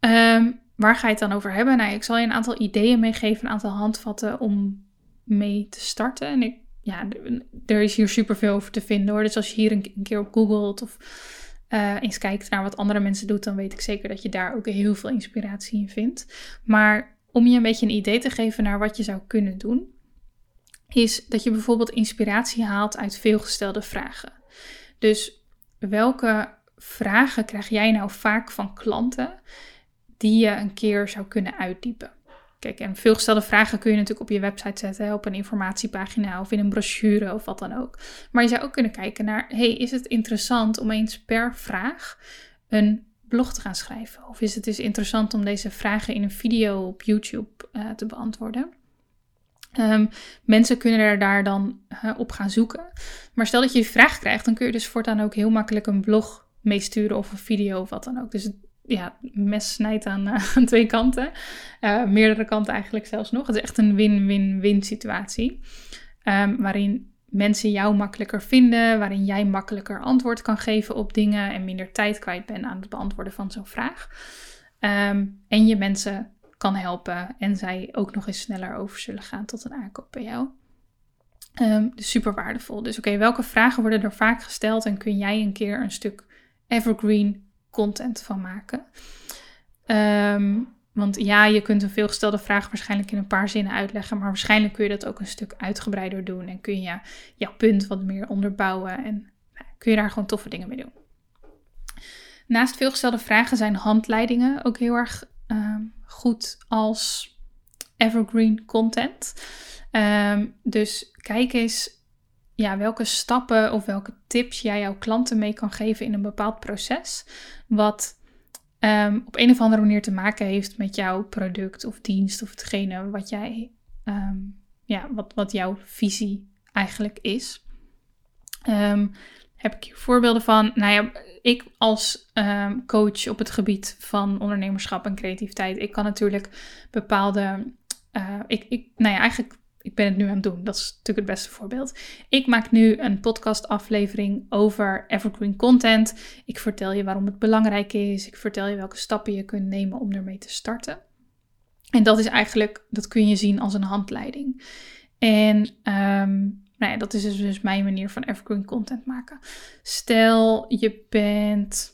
okay. um, waar ga je het dan over hebben? Nou, ik zal je een aantal ideeën meegeven, een aantal handvatten om mee te starten. En ik Ja, er is hier superveel over te vinden hoor. Dus als je hier een keer op googelt of uh, eens kijkt naar wat andere mensen doen, dan weet ik zeker dat je daar ook heel veel inspiratie in vindt. Maar om je een beetje een idee te geven naar wat je zou kunnen doen, is dat je bijvoorbeeld inspiratie haalt uit veelgestelde vragen. Dus welke vragen krijg jij nou vaak van klanten die je een keer zou kunnen uitdiepen? Kijk, en veelgestelde vragen kun je natuurlijk op je website zetten, op een informatiepagina of in een brochure of wat dan ook. Maar je zou ook kunnen kijken naar, hey, is het interessant om eens per vraag een blog te gaan schrijven? Of is het dus interessant om deze vragen in een video op YouTube uh, te beantwoorden? Um, mensen kunnen er daar dan uh, op gaan zoeken. Maar stel dat je je vraag krijgt, dan kun je dus voortaan ook heel makkelijk een blog meesturen of een video of wat dan ook. Dus het Ja, mes snijdt aan, uh, aan twee kanten. Uh, meerdere kanten eigenlijk zelfs nog. Het is echt een win-win-win situatie. Um, waarin mensen jou makkelijker vinden. Waarin jij makkelijker antwoord kan geven op dingen. En minder tijd kwijt bent aan het beantwoorden van zo'n vraag. Um, en je mensen kan helpen. En zij ook nog eens sneller over zullen gaan tot een aankoop bij jou. Um, dus super waardevol. Dus oké, okay, welke vragen worden er vaak gesteld? En kun jij een keer een stuk evergreen content van maken. Um, want ja, je kunt een veelgestelde vraag waarschijnlijk in een paar zinnen uitleggen, maar waarschijnlijk kun je dat ook een stuk uitgebreider doen en kun je jouw punt wat meer onderbouwen en nou, kun je daar gewoon toffe dingen mee doen. Naast veelgestelde vragen zijn handleidingen ook heel erg um, goed als evergreen content. Um, dus kijk eens Ja, welke stappen of welke tips jij jouw klanten mee kan geven in een bepaald proces. Wat um, op een of andere manier te maken heeft met jouw product of dienst. Of hetgene wat jij, um, ja, wat, wat jouw visie eigenlijk is. Um, heb ik hier voorbeelden van? Nou ja, ik als um, coach op het gebied van ondernemerschap en creativiteit. Ik kan natuurlijk bepaalde, uh, ik, ik, nou ja, eigenlijk... Ik ben het nu aan het doen. Dat is natuurlijk het beste voorbeeld. Ik maak nu een podcastaflevering over evergreen content. Ik vertel je waarom het belangrijk is. Ik vertel je welke stappen je kunt nemen om ermee te starten. En dat is eigenlijk, dat kun je zien als een handleiding. En um, nou ja, dat is dus mijn manier van evergreen content maken. Stel je bent,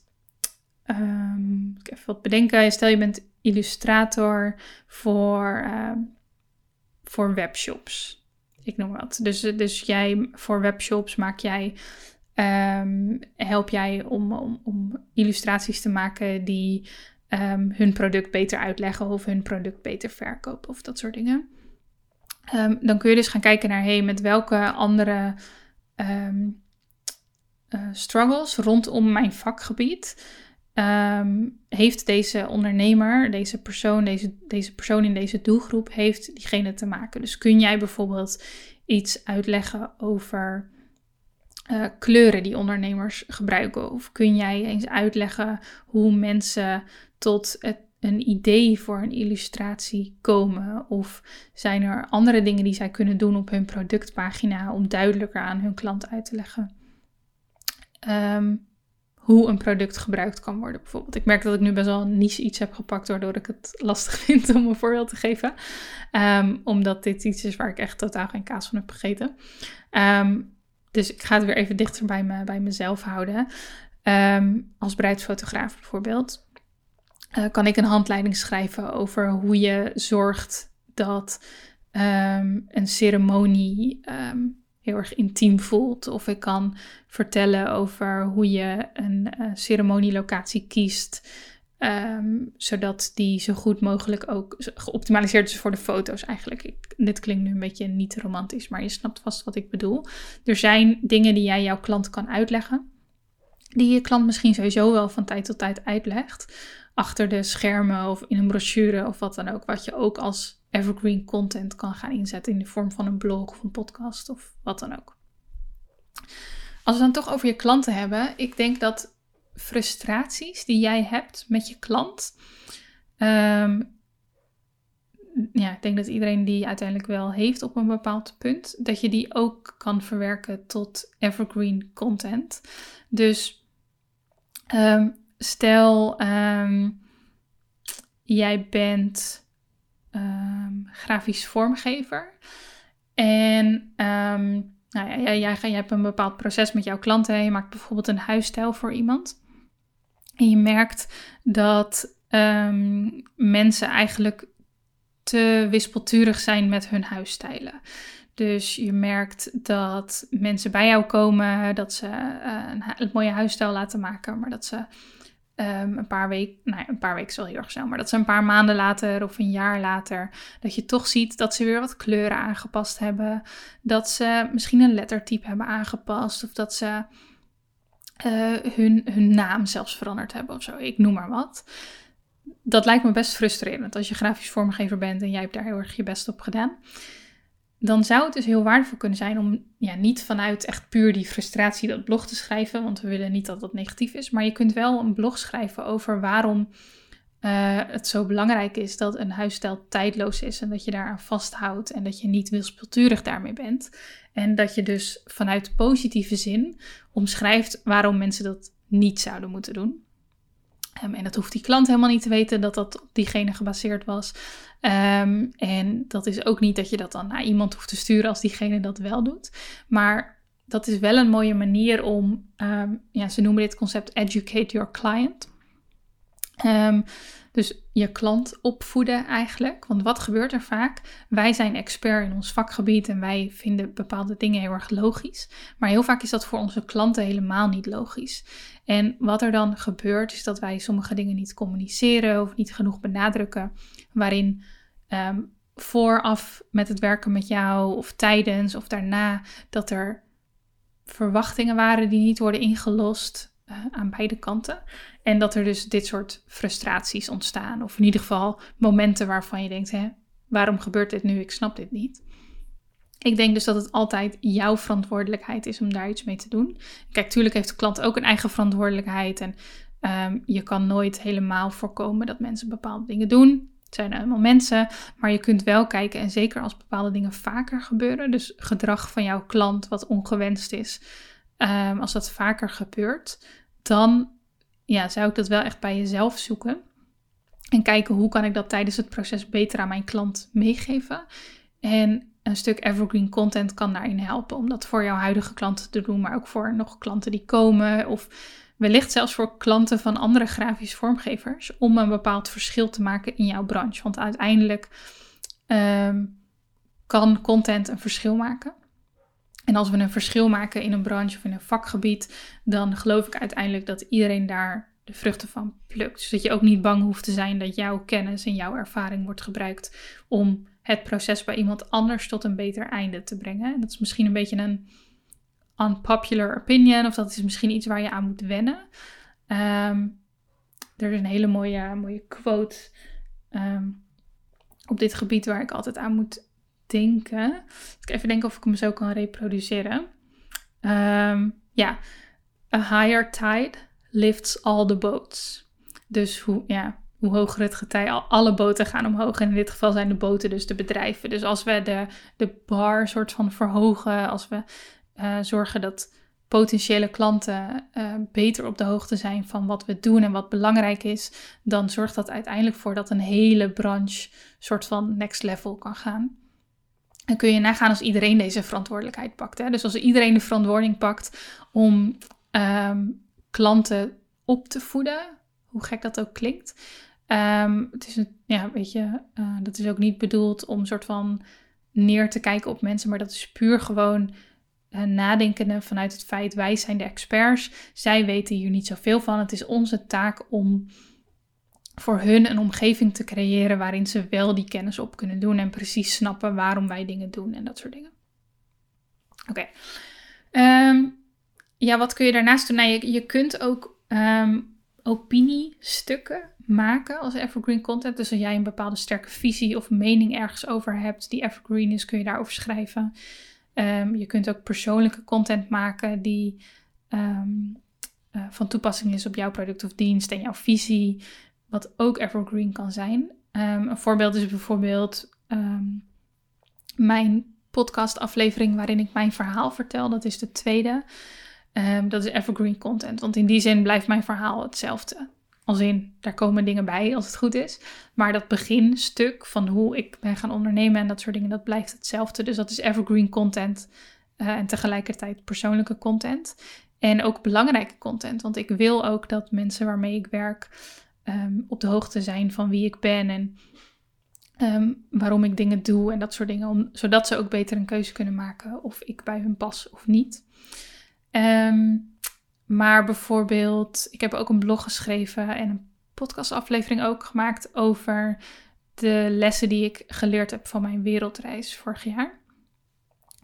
um, ik even wat bedenken. Stel je bent illustrator voor... Um, Voor webshops. Ik noem wat. Dus, dus jij voor webshops maak jij. Um, help jij om, om, om illustraties te maken die um, hun product beter uitleggen of hun product beter verkopen of dat soort dingen. Um, dan kun je dus gaan kijken naar hey, met welke andere um, uh, struggles rondom mijn vakgebied. Um, heeft deze ondernemer, deze persoon, deze, deze persoon in deze doelgroep, heeft diegene te maken? Dus kun jij bijvoorbeeld iets uitleggen over uh, kleuren die ondernemers gebruiken? Of kun jij eens uitleggen hoe mensen tot het, een idee voor een illustratie komen? Of zijn er andere dingen die zij kunnen doen op hun productpagina om duidelijker aan hun klant uit te leggen? Um, Hoe een product gebruikt kan worden bijvoorbeeld. Ik merk dat ik nu best wel een niche iets heb gepakt, waardoor ik het lastig vind om een voorbeeld te geven. Um, omdat dit iets is waar ik echt totaal geen kaas van heb gegeten. Um, dus ik ga het weer even dichter bij, me, bij mezelf houden. Um, als bruidsfotograaf bijvoorbeeld. Uh, kan ik een handleiding schrijven over hoe je zorgt dat um, een ceremonie... Um, heel erg intiem voelt. Of ik kan vertellen over hoe je een uh, ceremonielocatie kiest. Um, zodat die zo goed mogelijk ook geoptimaliseerd is voor de foto's eigenlijk. Ik, dit klinkt nu een beetje niet romantisch, maar je snapt vast wat ik bedoel. Er zijn dingen die jij jouw klant kan uitleggen, die je klant misschien sowieso wel van tijd tot tijd uitlegt. Achter de schermen of in een brochure of wat dan ook. Wat je ook als evergreen content kan gaan inzetten in de vorm van een blog of een podcast of wat dan ook. Als we het dan toch over je klanten hebben. Ik denk dat frustraties die jij hebt met je klant. Um, ja, ik denk dat iedereen die uiteindelijk wel heeft op een bepaald punt. Dat je die ook kan verwerken tot evergreen content. Dus um, stel um, jij bent um, grafisch vormgever. En um, nou ja, jij, jij, jij hebt een bepaald proces met jouw klanten. Je maakt bijvoorbeeld een huisstijl voor iemand. En je merkt dat um, mensen eigenlijk te wispelturig zijn met hun huisstijlen. Dus je merkt dat mensen bij jou komen, dat ze uh, een, hu- een mooie huisstijl laten maken, maar dat ze um, een paar weken, nou ja, een paar weken is wel heel erg snel, maar dat ze een paar maanden later of een jaar later, dat je toch ziet dat ze weer wat kleuren aangepast hebben, dat ze misschien een lettertype hebben aangepast of dat ze uh, hun, hun naam zelfs veranderd hebben of zo, ik noem maar wat. Dat lijkt me best frustrerend als je grafisch vormgever bent en jij hebt daar heel erg je best op gedaan. Dan zou het dus heel waardevol kunnen zijn om ja, niet vanuit echt puur die frustratie dat blog te schrijven. Want we willen niet dat dat negatief is. Maar je kunt wel een blog schrijven over waarom uh, het zo belangrijk is dat een huisstijl tijdloos is. En dat je daaraan vasthoudt en dat je niet wispelturig daarmee bent. En dat je dus vanuit positieve zin omschrijft waarom mensen dat niet zouden moeten doen. Um, en dat hoeft die klant helemaal niet te weten dat dat op diegene gebaseerd was. Um, en dat is ook niet dat je dat dan naar iemand hoeft te sturen als diegene dat wel doet. Maar dat is wel een mooie manier om, um, ja, ze noemen dit concept educate your client. Um, dus je klant opvoeden eigenlijk. Want wat gebeurt er vaak? Wij zijn expert in ons vakgebied en wij vinden bepaalde dingen heel erg logisch. Maar heel vaak is dat voor onze klanten helemaal niet logisch. En wat er dan gebeurt is dat wij sommige dingen niet communiceren of niet genoeg benadrukken. Waarin um, vooraf met het werken met jou of tijdens of daarna dat er verwachtingen waren die niet worden ingelost uh, aan beide kanten. En dat er dus dit soort frustraties ontstaan. Of in ieder geval momenten waarvan je denkt, hè, waarom gebeurt dit nu? Ik snap dit niet. Ik denk dus dat het altijd jouw verantwoordelijkheid is om daar iets mee te doen. Kijk, tuurlijk heeft de klant ook een eigen verantwoordelijkheid. En um, je kan nooit helemaal voorkomen dat mensen bepaalde dingen doen. Het zijn helemaal mensen. Maar je kunt wel kijken, en zeker als bepaalde dingen vaker gebeuren. Dus gedrag van jouw klant wat ongewenst is. Um, als dat vaker gebeurt, dan... Ja, zou ik dat wel echt bij jezelf zoeken. En kijken hoe kan ik dat tijdens het proces beter aan mijn klant meegeven. En een stuk evergreen content kan daarin helpen. Om dat voor jouw huidige klanten te doen. Maar ook voor nog klanten die komen. Of wellicht zelfs voor klanten van andere grafisch vormgevers. Om een bepaald verschil te maken in jouw branche. Want uiteindelijk um, kan content een verschil maken. En als we een verschil maken in een branche of in een vakgebied, dan geloof ik uiteindelijk dat iedereen daar de vruchten van plukt. Zodat je ook niet bang hoeft te zijn dat jouw kennis en jouw ervaring wordt gebruikt om het proces bij iemand anders tot een beter einde te brengen. En dat is misschien een beetje een unpopular opinion of dat is misschien iets waar je aan moet wennen. Um, er is een hele mooie, mooie quote um, op dit gebied waar ik altijd aan moet denken. Ik even denken of ik hem zo kan reproduceren. Um, ja. A higher tide lifts all the boats. Dus hoe, ja, hoe hoger het getij, alle boten gaan omhoog. En in dit geval zijn de boten dus de bedrijven. Dus als we de, de bar soort van verhogen. Als we uh, zorgen dat potentiële klanten uh, beter op de hoogte zijn van wat we doen en wat belangrijk is. Dan zorgt dat uiteindelijk voor dat een hele branche soort van next level kan gaan. Dan kun je nagaan als iedereen deze verantwoordelijkheid pakt. Hè? Dus als iedereen de verantwoording pakt om um, klanten op te voeden. Hoe gek dat ook klinkt. Um, het is een, ja, weet je, uh, dat is ook niet bedoeld om soort van neer te kijken op mensen. Maar dat is puur gewoon uh, nadenken vanuit het feit. Wij zijn de experts. Zij weten hier niet zoveel van. Het is onze taak om voor hun een omgeving te creëren waarin ze wel die kennis op kunnen doen en precies snappen waarom wij dingen doen en dat soort dingen. Oké. Okay. Um, ja, wat kun je daarnaast doen? Nou, je, je kunt ook um, opiniestukken maken als evergreen content. Dus als jij een bepaalde sterke visie of mening ergens over hebt die evergreen is, kun je daarover schrijven. Um, je kunt ook persoonlijke content maken die um, uh, van toepassing is op jouw product of dienst en jouw visie, wat ook evergreen kan zijn. Um, een voorbeeld is bijvoorbeeld um, mijn podcastaflevering waarin ik mijn verhaal vertel. Dat is de tweede. Um, dat is evergreen content. Want in die zin blijft mijn verhaal hetzelfde. Als in, daar komen dingen bij als het goed is. Maar dat beginstuk van hoe ik ben gaan ondernemen en dat soort dingen, dat blijft hetzelfde. Dus dat is evergreen content uh, en tegelijkertijd persoonlijke content. En ook belangrijke content. Want ik wil ook dat mensen waarmee ik werk um, op de hoogte zijn van wie ik ben en um, waarom ik dingen doe en dat soort dingen. Om, zodat ze ook beter een keuze kunnen maken of ik bij hun pas of niet. Um, maar bijvoorbeeld, ik heb ook een blog geschreven en een podcastaflevering ook gemaakt over de lessen die ik geleerd heb van mijn wereldreis vorig jaar.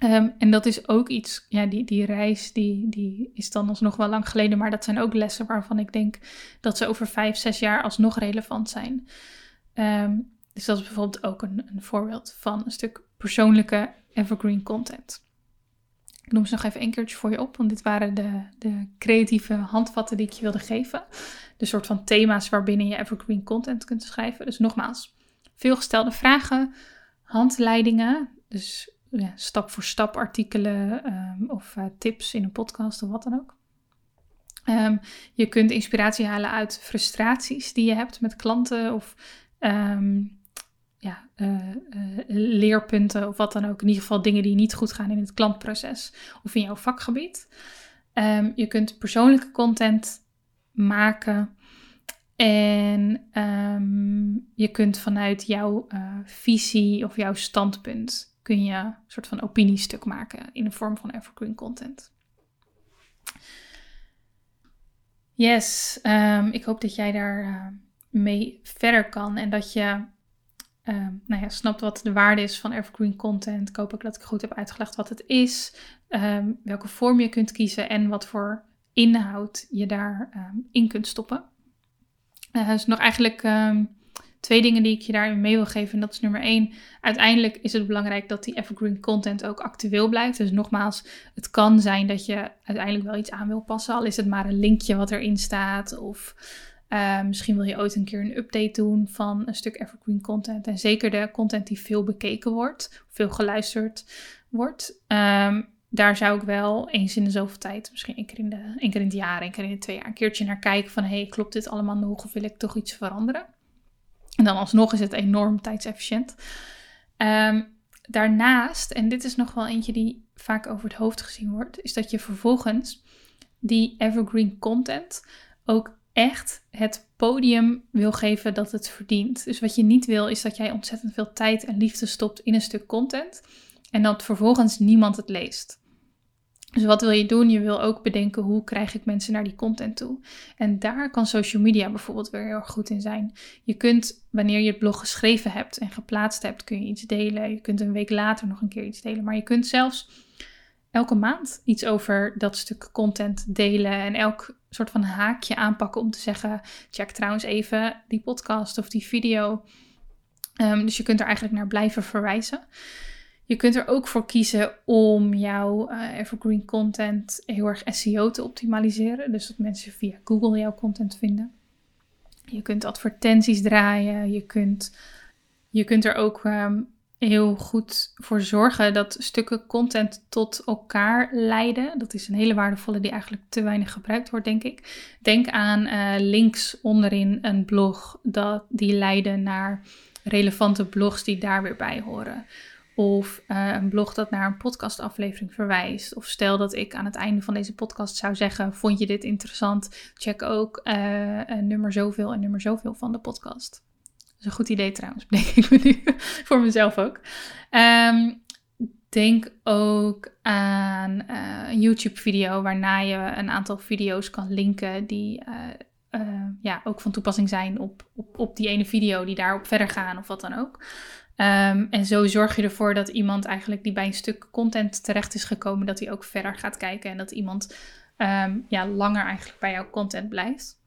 Um, en dat is ook iets, ja, die, die reis die, die is dan alsnog wel lang geleden, maar dat zijn ook lessen waarvan ik denk dat ze over vijf, zes jaar alsnog relevant zijn. Um, dus dat is bijvoorbeeld ook een, een voorbeeld van een stuk persoonlijke evergreen content. Ik noem ze nog even een keertje voor je op, want dit waren de, de creatieve handvatten die ik je wilde geven. De soort van thema's waarbinnen je evergreen content kunt schrijven. Dus nogmaals, veelgestelde vragen, handleidingen, dus ja, stap voor stap artikelen um, of uh, tips in een podcast of wat dan ook. Um, je kunt inspiratie halen uit frustraties die je hebt met klanten of Um, Ja, uh, uh, leerpunten of wat dan ook. In ieder geval dingen die niet goed gaan in het klantproces of in jouw vakgebied. Um, je kunt persoonlijke content maken. En um, je kunt vanuit jouw uh, visie of jouw standpunt kun je een soort van opiniestuk maken in de vorm van evergreen content. Yes, um, ik hoop dat jij daar uh, mee verder kan en dat je Um, nou ja, snapt wat de waarde is van evergreen content. Ik hoop ook dat ik goed heb uitgelegd wat het is. Um, welke vorm je kunt kiezen en wat voor inhoud je daar um, in kunt stoppen. Uh, dus nog eigenlijk um, twee dingen die ik je daarin mee wil geven. En dat is nummer één. Uiteindelijk is het belangrijk dat die evergreen content ook actueel blijft. Dus nogmaals, het kan zijn dat je uiteindelijk wel iets aan wil passen. Al is het maar een linkje wat erin staat of Uh, misschien wil je ooit een keer een update doen van een stuk evergreen content. En zeker de content die veel bekeken wordt, veel geluisterd wordt. Um, daar zou ik wel eens in de zoveel tijd, misschien één keer in, de, één keer in het jaar, één keer in de twee jaar, een keertje naar kijken van hey, klopt dit allemaal nog of wil ik toch iets veranderen? En dan alsnog is het enorm tijdsefficiënt. Um, daarnaast, en dit is nog wel eentje die vaak over het hoofd gezien wordt, is dat je vervolgens die evergreen content ook echt het podium wil geven dat het verdient. Dus wat je niet wil is dat jij ontzettend veel tijd en liefde stopt in een stuk content en dat vervolgens niemand het leest. Dus wat wil je doen? Je wil ook bedenken hoe krijg ik mensen naar die content toe. En daar kan social media bijvoorbeeld weer heel erg goed in zijn. Je kunt, wanneer je het blog geschreven hebt en geplaatst hebt, kun je iets delen. Je kunt een week later nog een keer iets delen. Maar je kunt zelfs elke maand iets over dat stuk content delen en elk soort van haakje aanpakken om te zeggen, check trouwens even die podcast of die video. Um, dus je kunt er eigenlijk naar blijven verwijzen. Je kunt er ook voor kiezen om jouw uh, evergreen content heel erg S E O te optimaliseren. Dus dat mensen via Google jouw content vinden. Je kunt advertenties draaien. Je kunt, je kunt er ook Um, heel goed voor zorgen dat stukken content tot elkaar leiden. Dat is een hele waardevolle die eigenlijk te weinig gebruikt wordt, denk ik. Denk aan uh, links onderin een blog dat die leiden naar relevante blogs die daar weer bij horen. Of uh, een blog dat naar een podcastaflevering verwijst. Of stel dat ik aan het einde van deze podcast zou zeggen, vond je dit interessant? Check ook uh, nummer zoveel en nummer zoveel van de podcast. Dat is een goed idee trouwens, denk ik me nu. Voor mezelf ook. Um, denk ook aan uh, een YouTube video waarna je een aantal video's kan linken die uh, uh, ja, ook van toepassing zijn op, op, op die ene video die daarop verder gaan of wat dan ook. Um, en zo zorg je ervoor dat iemand eigenlijk die bij een stuk content terecht is gekomen, dat hij ook verder gaat kijken en dat iemand um, ja, langer eigenlijk bij jouw content blijft.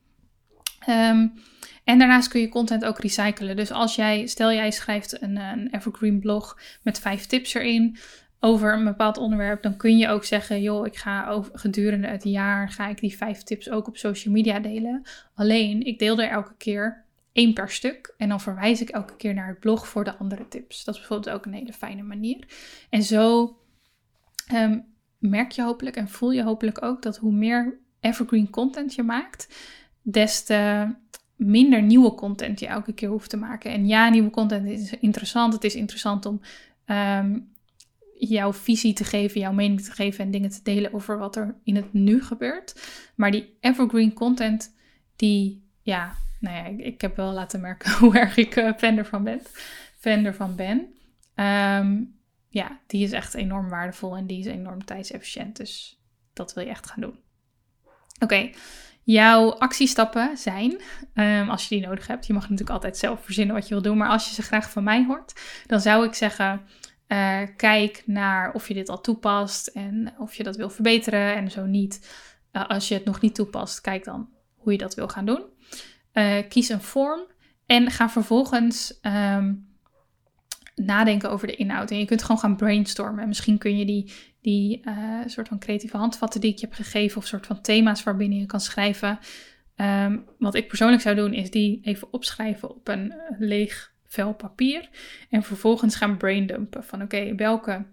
Um, en daarnaast kun je content ook recyclen. Dus als jij, stel jij schrijft een, een evergreen blog met vijf tips erin over een bepaald onderwerp, dan kun je ook zeggen, joh, ik ga over, gedurende het jaar ga ik die vijf tips ook op social media delen. Alleen, ik deel er elke keer één per stuk en dan verwijs ik elke keer naar het blog voor de andere tips. Dat is bijvoorbeeld ook een hele fijne manier. En zo um, merk je hopelijk en voel je hopelijk ook dat hoe meer evergreen content je maakt, des te minder nieuwe content je elke keer hoeft te maken. En ja, nieuwe content is interessant. Het is interessant om um, jouw visie te geven, jouw mening te geven en dingen te delen over wat er in het nu gebeurt. Maar die evergreen content, die, ja, nou ja, ik, ik heb wel laten merken hoe erg ik uh, fan ervan ben. Fan ervan ben. Um, ja, die is echt enorm waardevol en die is enorm tijdsefficiënt. Dus dat wil je echt gaan doen. Oké. Okay. Jouw actiestappen zijn, um, als je die nodig hebt, je mag natuurlijk altijd zelf verzinnen wat je wil doen, maar als je ze graag van mij hoort, dan zou ik zeggen, uh, kijk naar of je dit al toepast en of je dat wil verbeteren en zo niet. Uh, als je het nog niet toepast, kijk dan hoe je dat wil gaan doen. Uh, kies een vorm en ga vervolgens um, nadenken over de inhoud. En je kunt gewoon gaan brainstormen. Misschien kun je die, die uh, soort van creatieve handvatten die ik je heb gegeven, of soort van thema's waarbinnen je kan schrijven. Um, wat ik persoonlijk zou doen, is die even opschrijven op een uh, leeg vel papier. En vervolgens gaan braindumpen. Van oké, okay, welke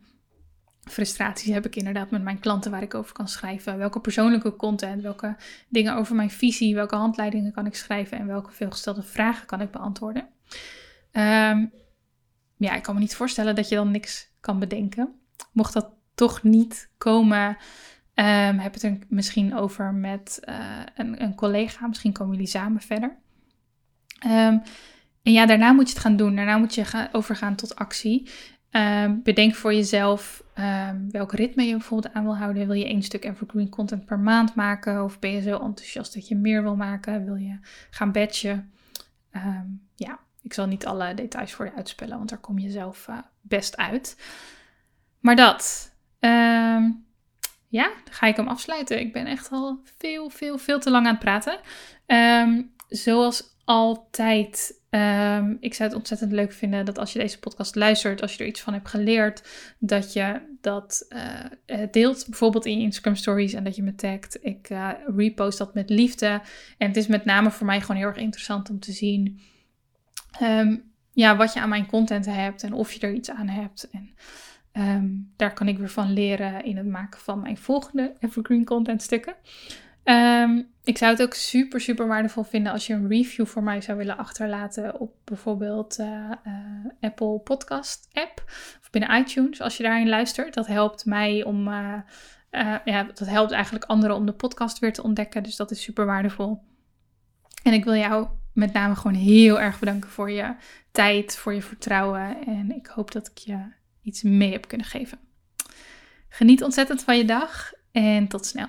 frustraties heb ik inderdaad met mijn klanten waar ik over kan schrijven? Welke persoonlijke content? Welke dingen over mijn visie? Welke handleidingen kan ik schrijven? En welke veelgestelde vragen kan ik beantwoorden? Um, Ja, ik kan me niet voorstellen dat je dan niks kan bedenken. Mocht dat toch niet komen, um, heb het er misschien over met uh, een, een collega. Misschien komen jullie samen verder. Um, en ja, daarna moet je het gaan doen. Daarna moet je gaan, overgaan tot actie. Um, bedenk voor jezelf um, welk ritme je bijvoorbeeld aan wil houden. Wil je één stuk evergreen content per maand maken? Of ben je zo enthousiast dat je meer wil maken? Wil je gaan batchen? Um, ja. Ik zal niet alle details voor je uitspellen, want daar kom je zelf uh, best uit. Maar dat, um, ja, dan ga ik hem afsluiten. Ik ben echt al veel, veel, veel te lang aan het praten. Um, zoals altijd, um, ik zou het ontzettend leuk vinden dat als je deze podcast luistert, als je er iets van hebt geleerd, dat je dat uh, deelt, bijvoorbeeld in je Instagram stories en dat je me tagt. Ik uh, repost dat met liefde. En het is met name voor mij gewoon heel erg interessant om te zien Um, ja, wat je aan mijn content hebt en of je er iets aan hebt. En um, daar kan ik weer van leren in het maken van mijn volgende evergreen content stukken. Um, ik zou het ook super, super waardevol vinden als je een review voor mij zou willen achterlaten op bijvoorbeeld uh, uh, Apple Podcast app of binnen iTunes. Als je daarin luistert, dat helpt mij om, uh, uh, ja, dat helpt eigenlijk anderen om de podcast weer te ontdekken. Dus dat is super waardevol. En ik wil jou met name gewoon heel erg bedanken voor je tijd, voor je vertrouwen. En ik hoop dat ik je iets mee heb kunnen geven. Geniet ontzettend van je dag en tot snel.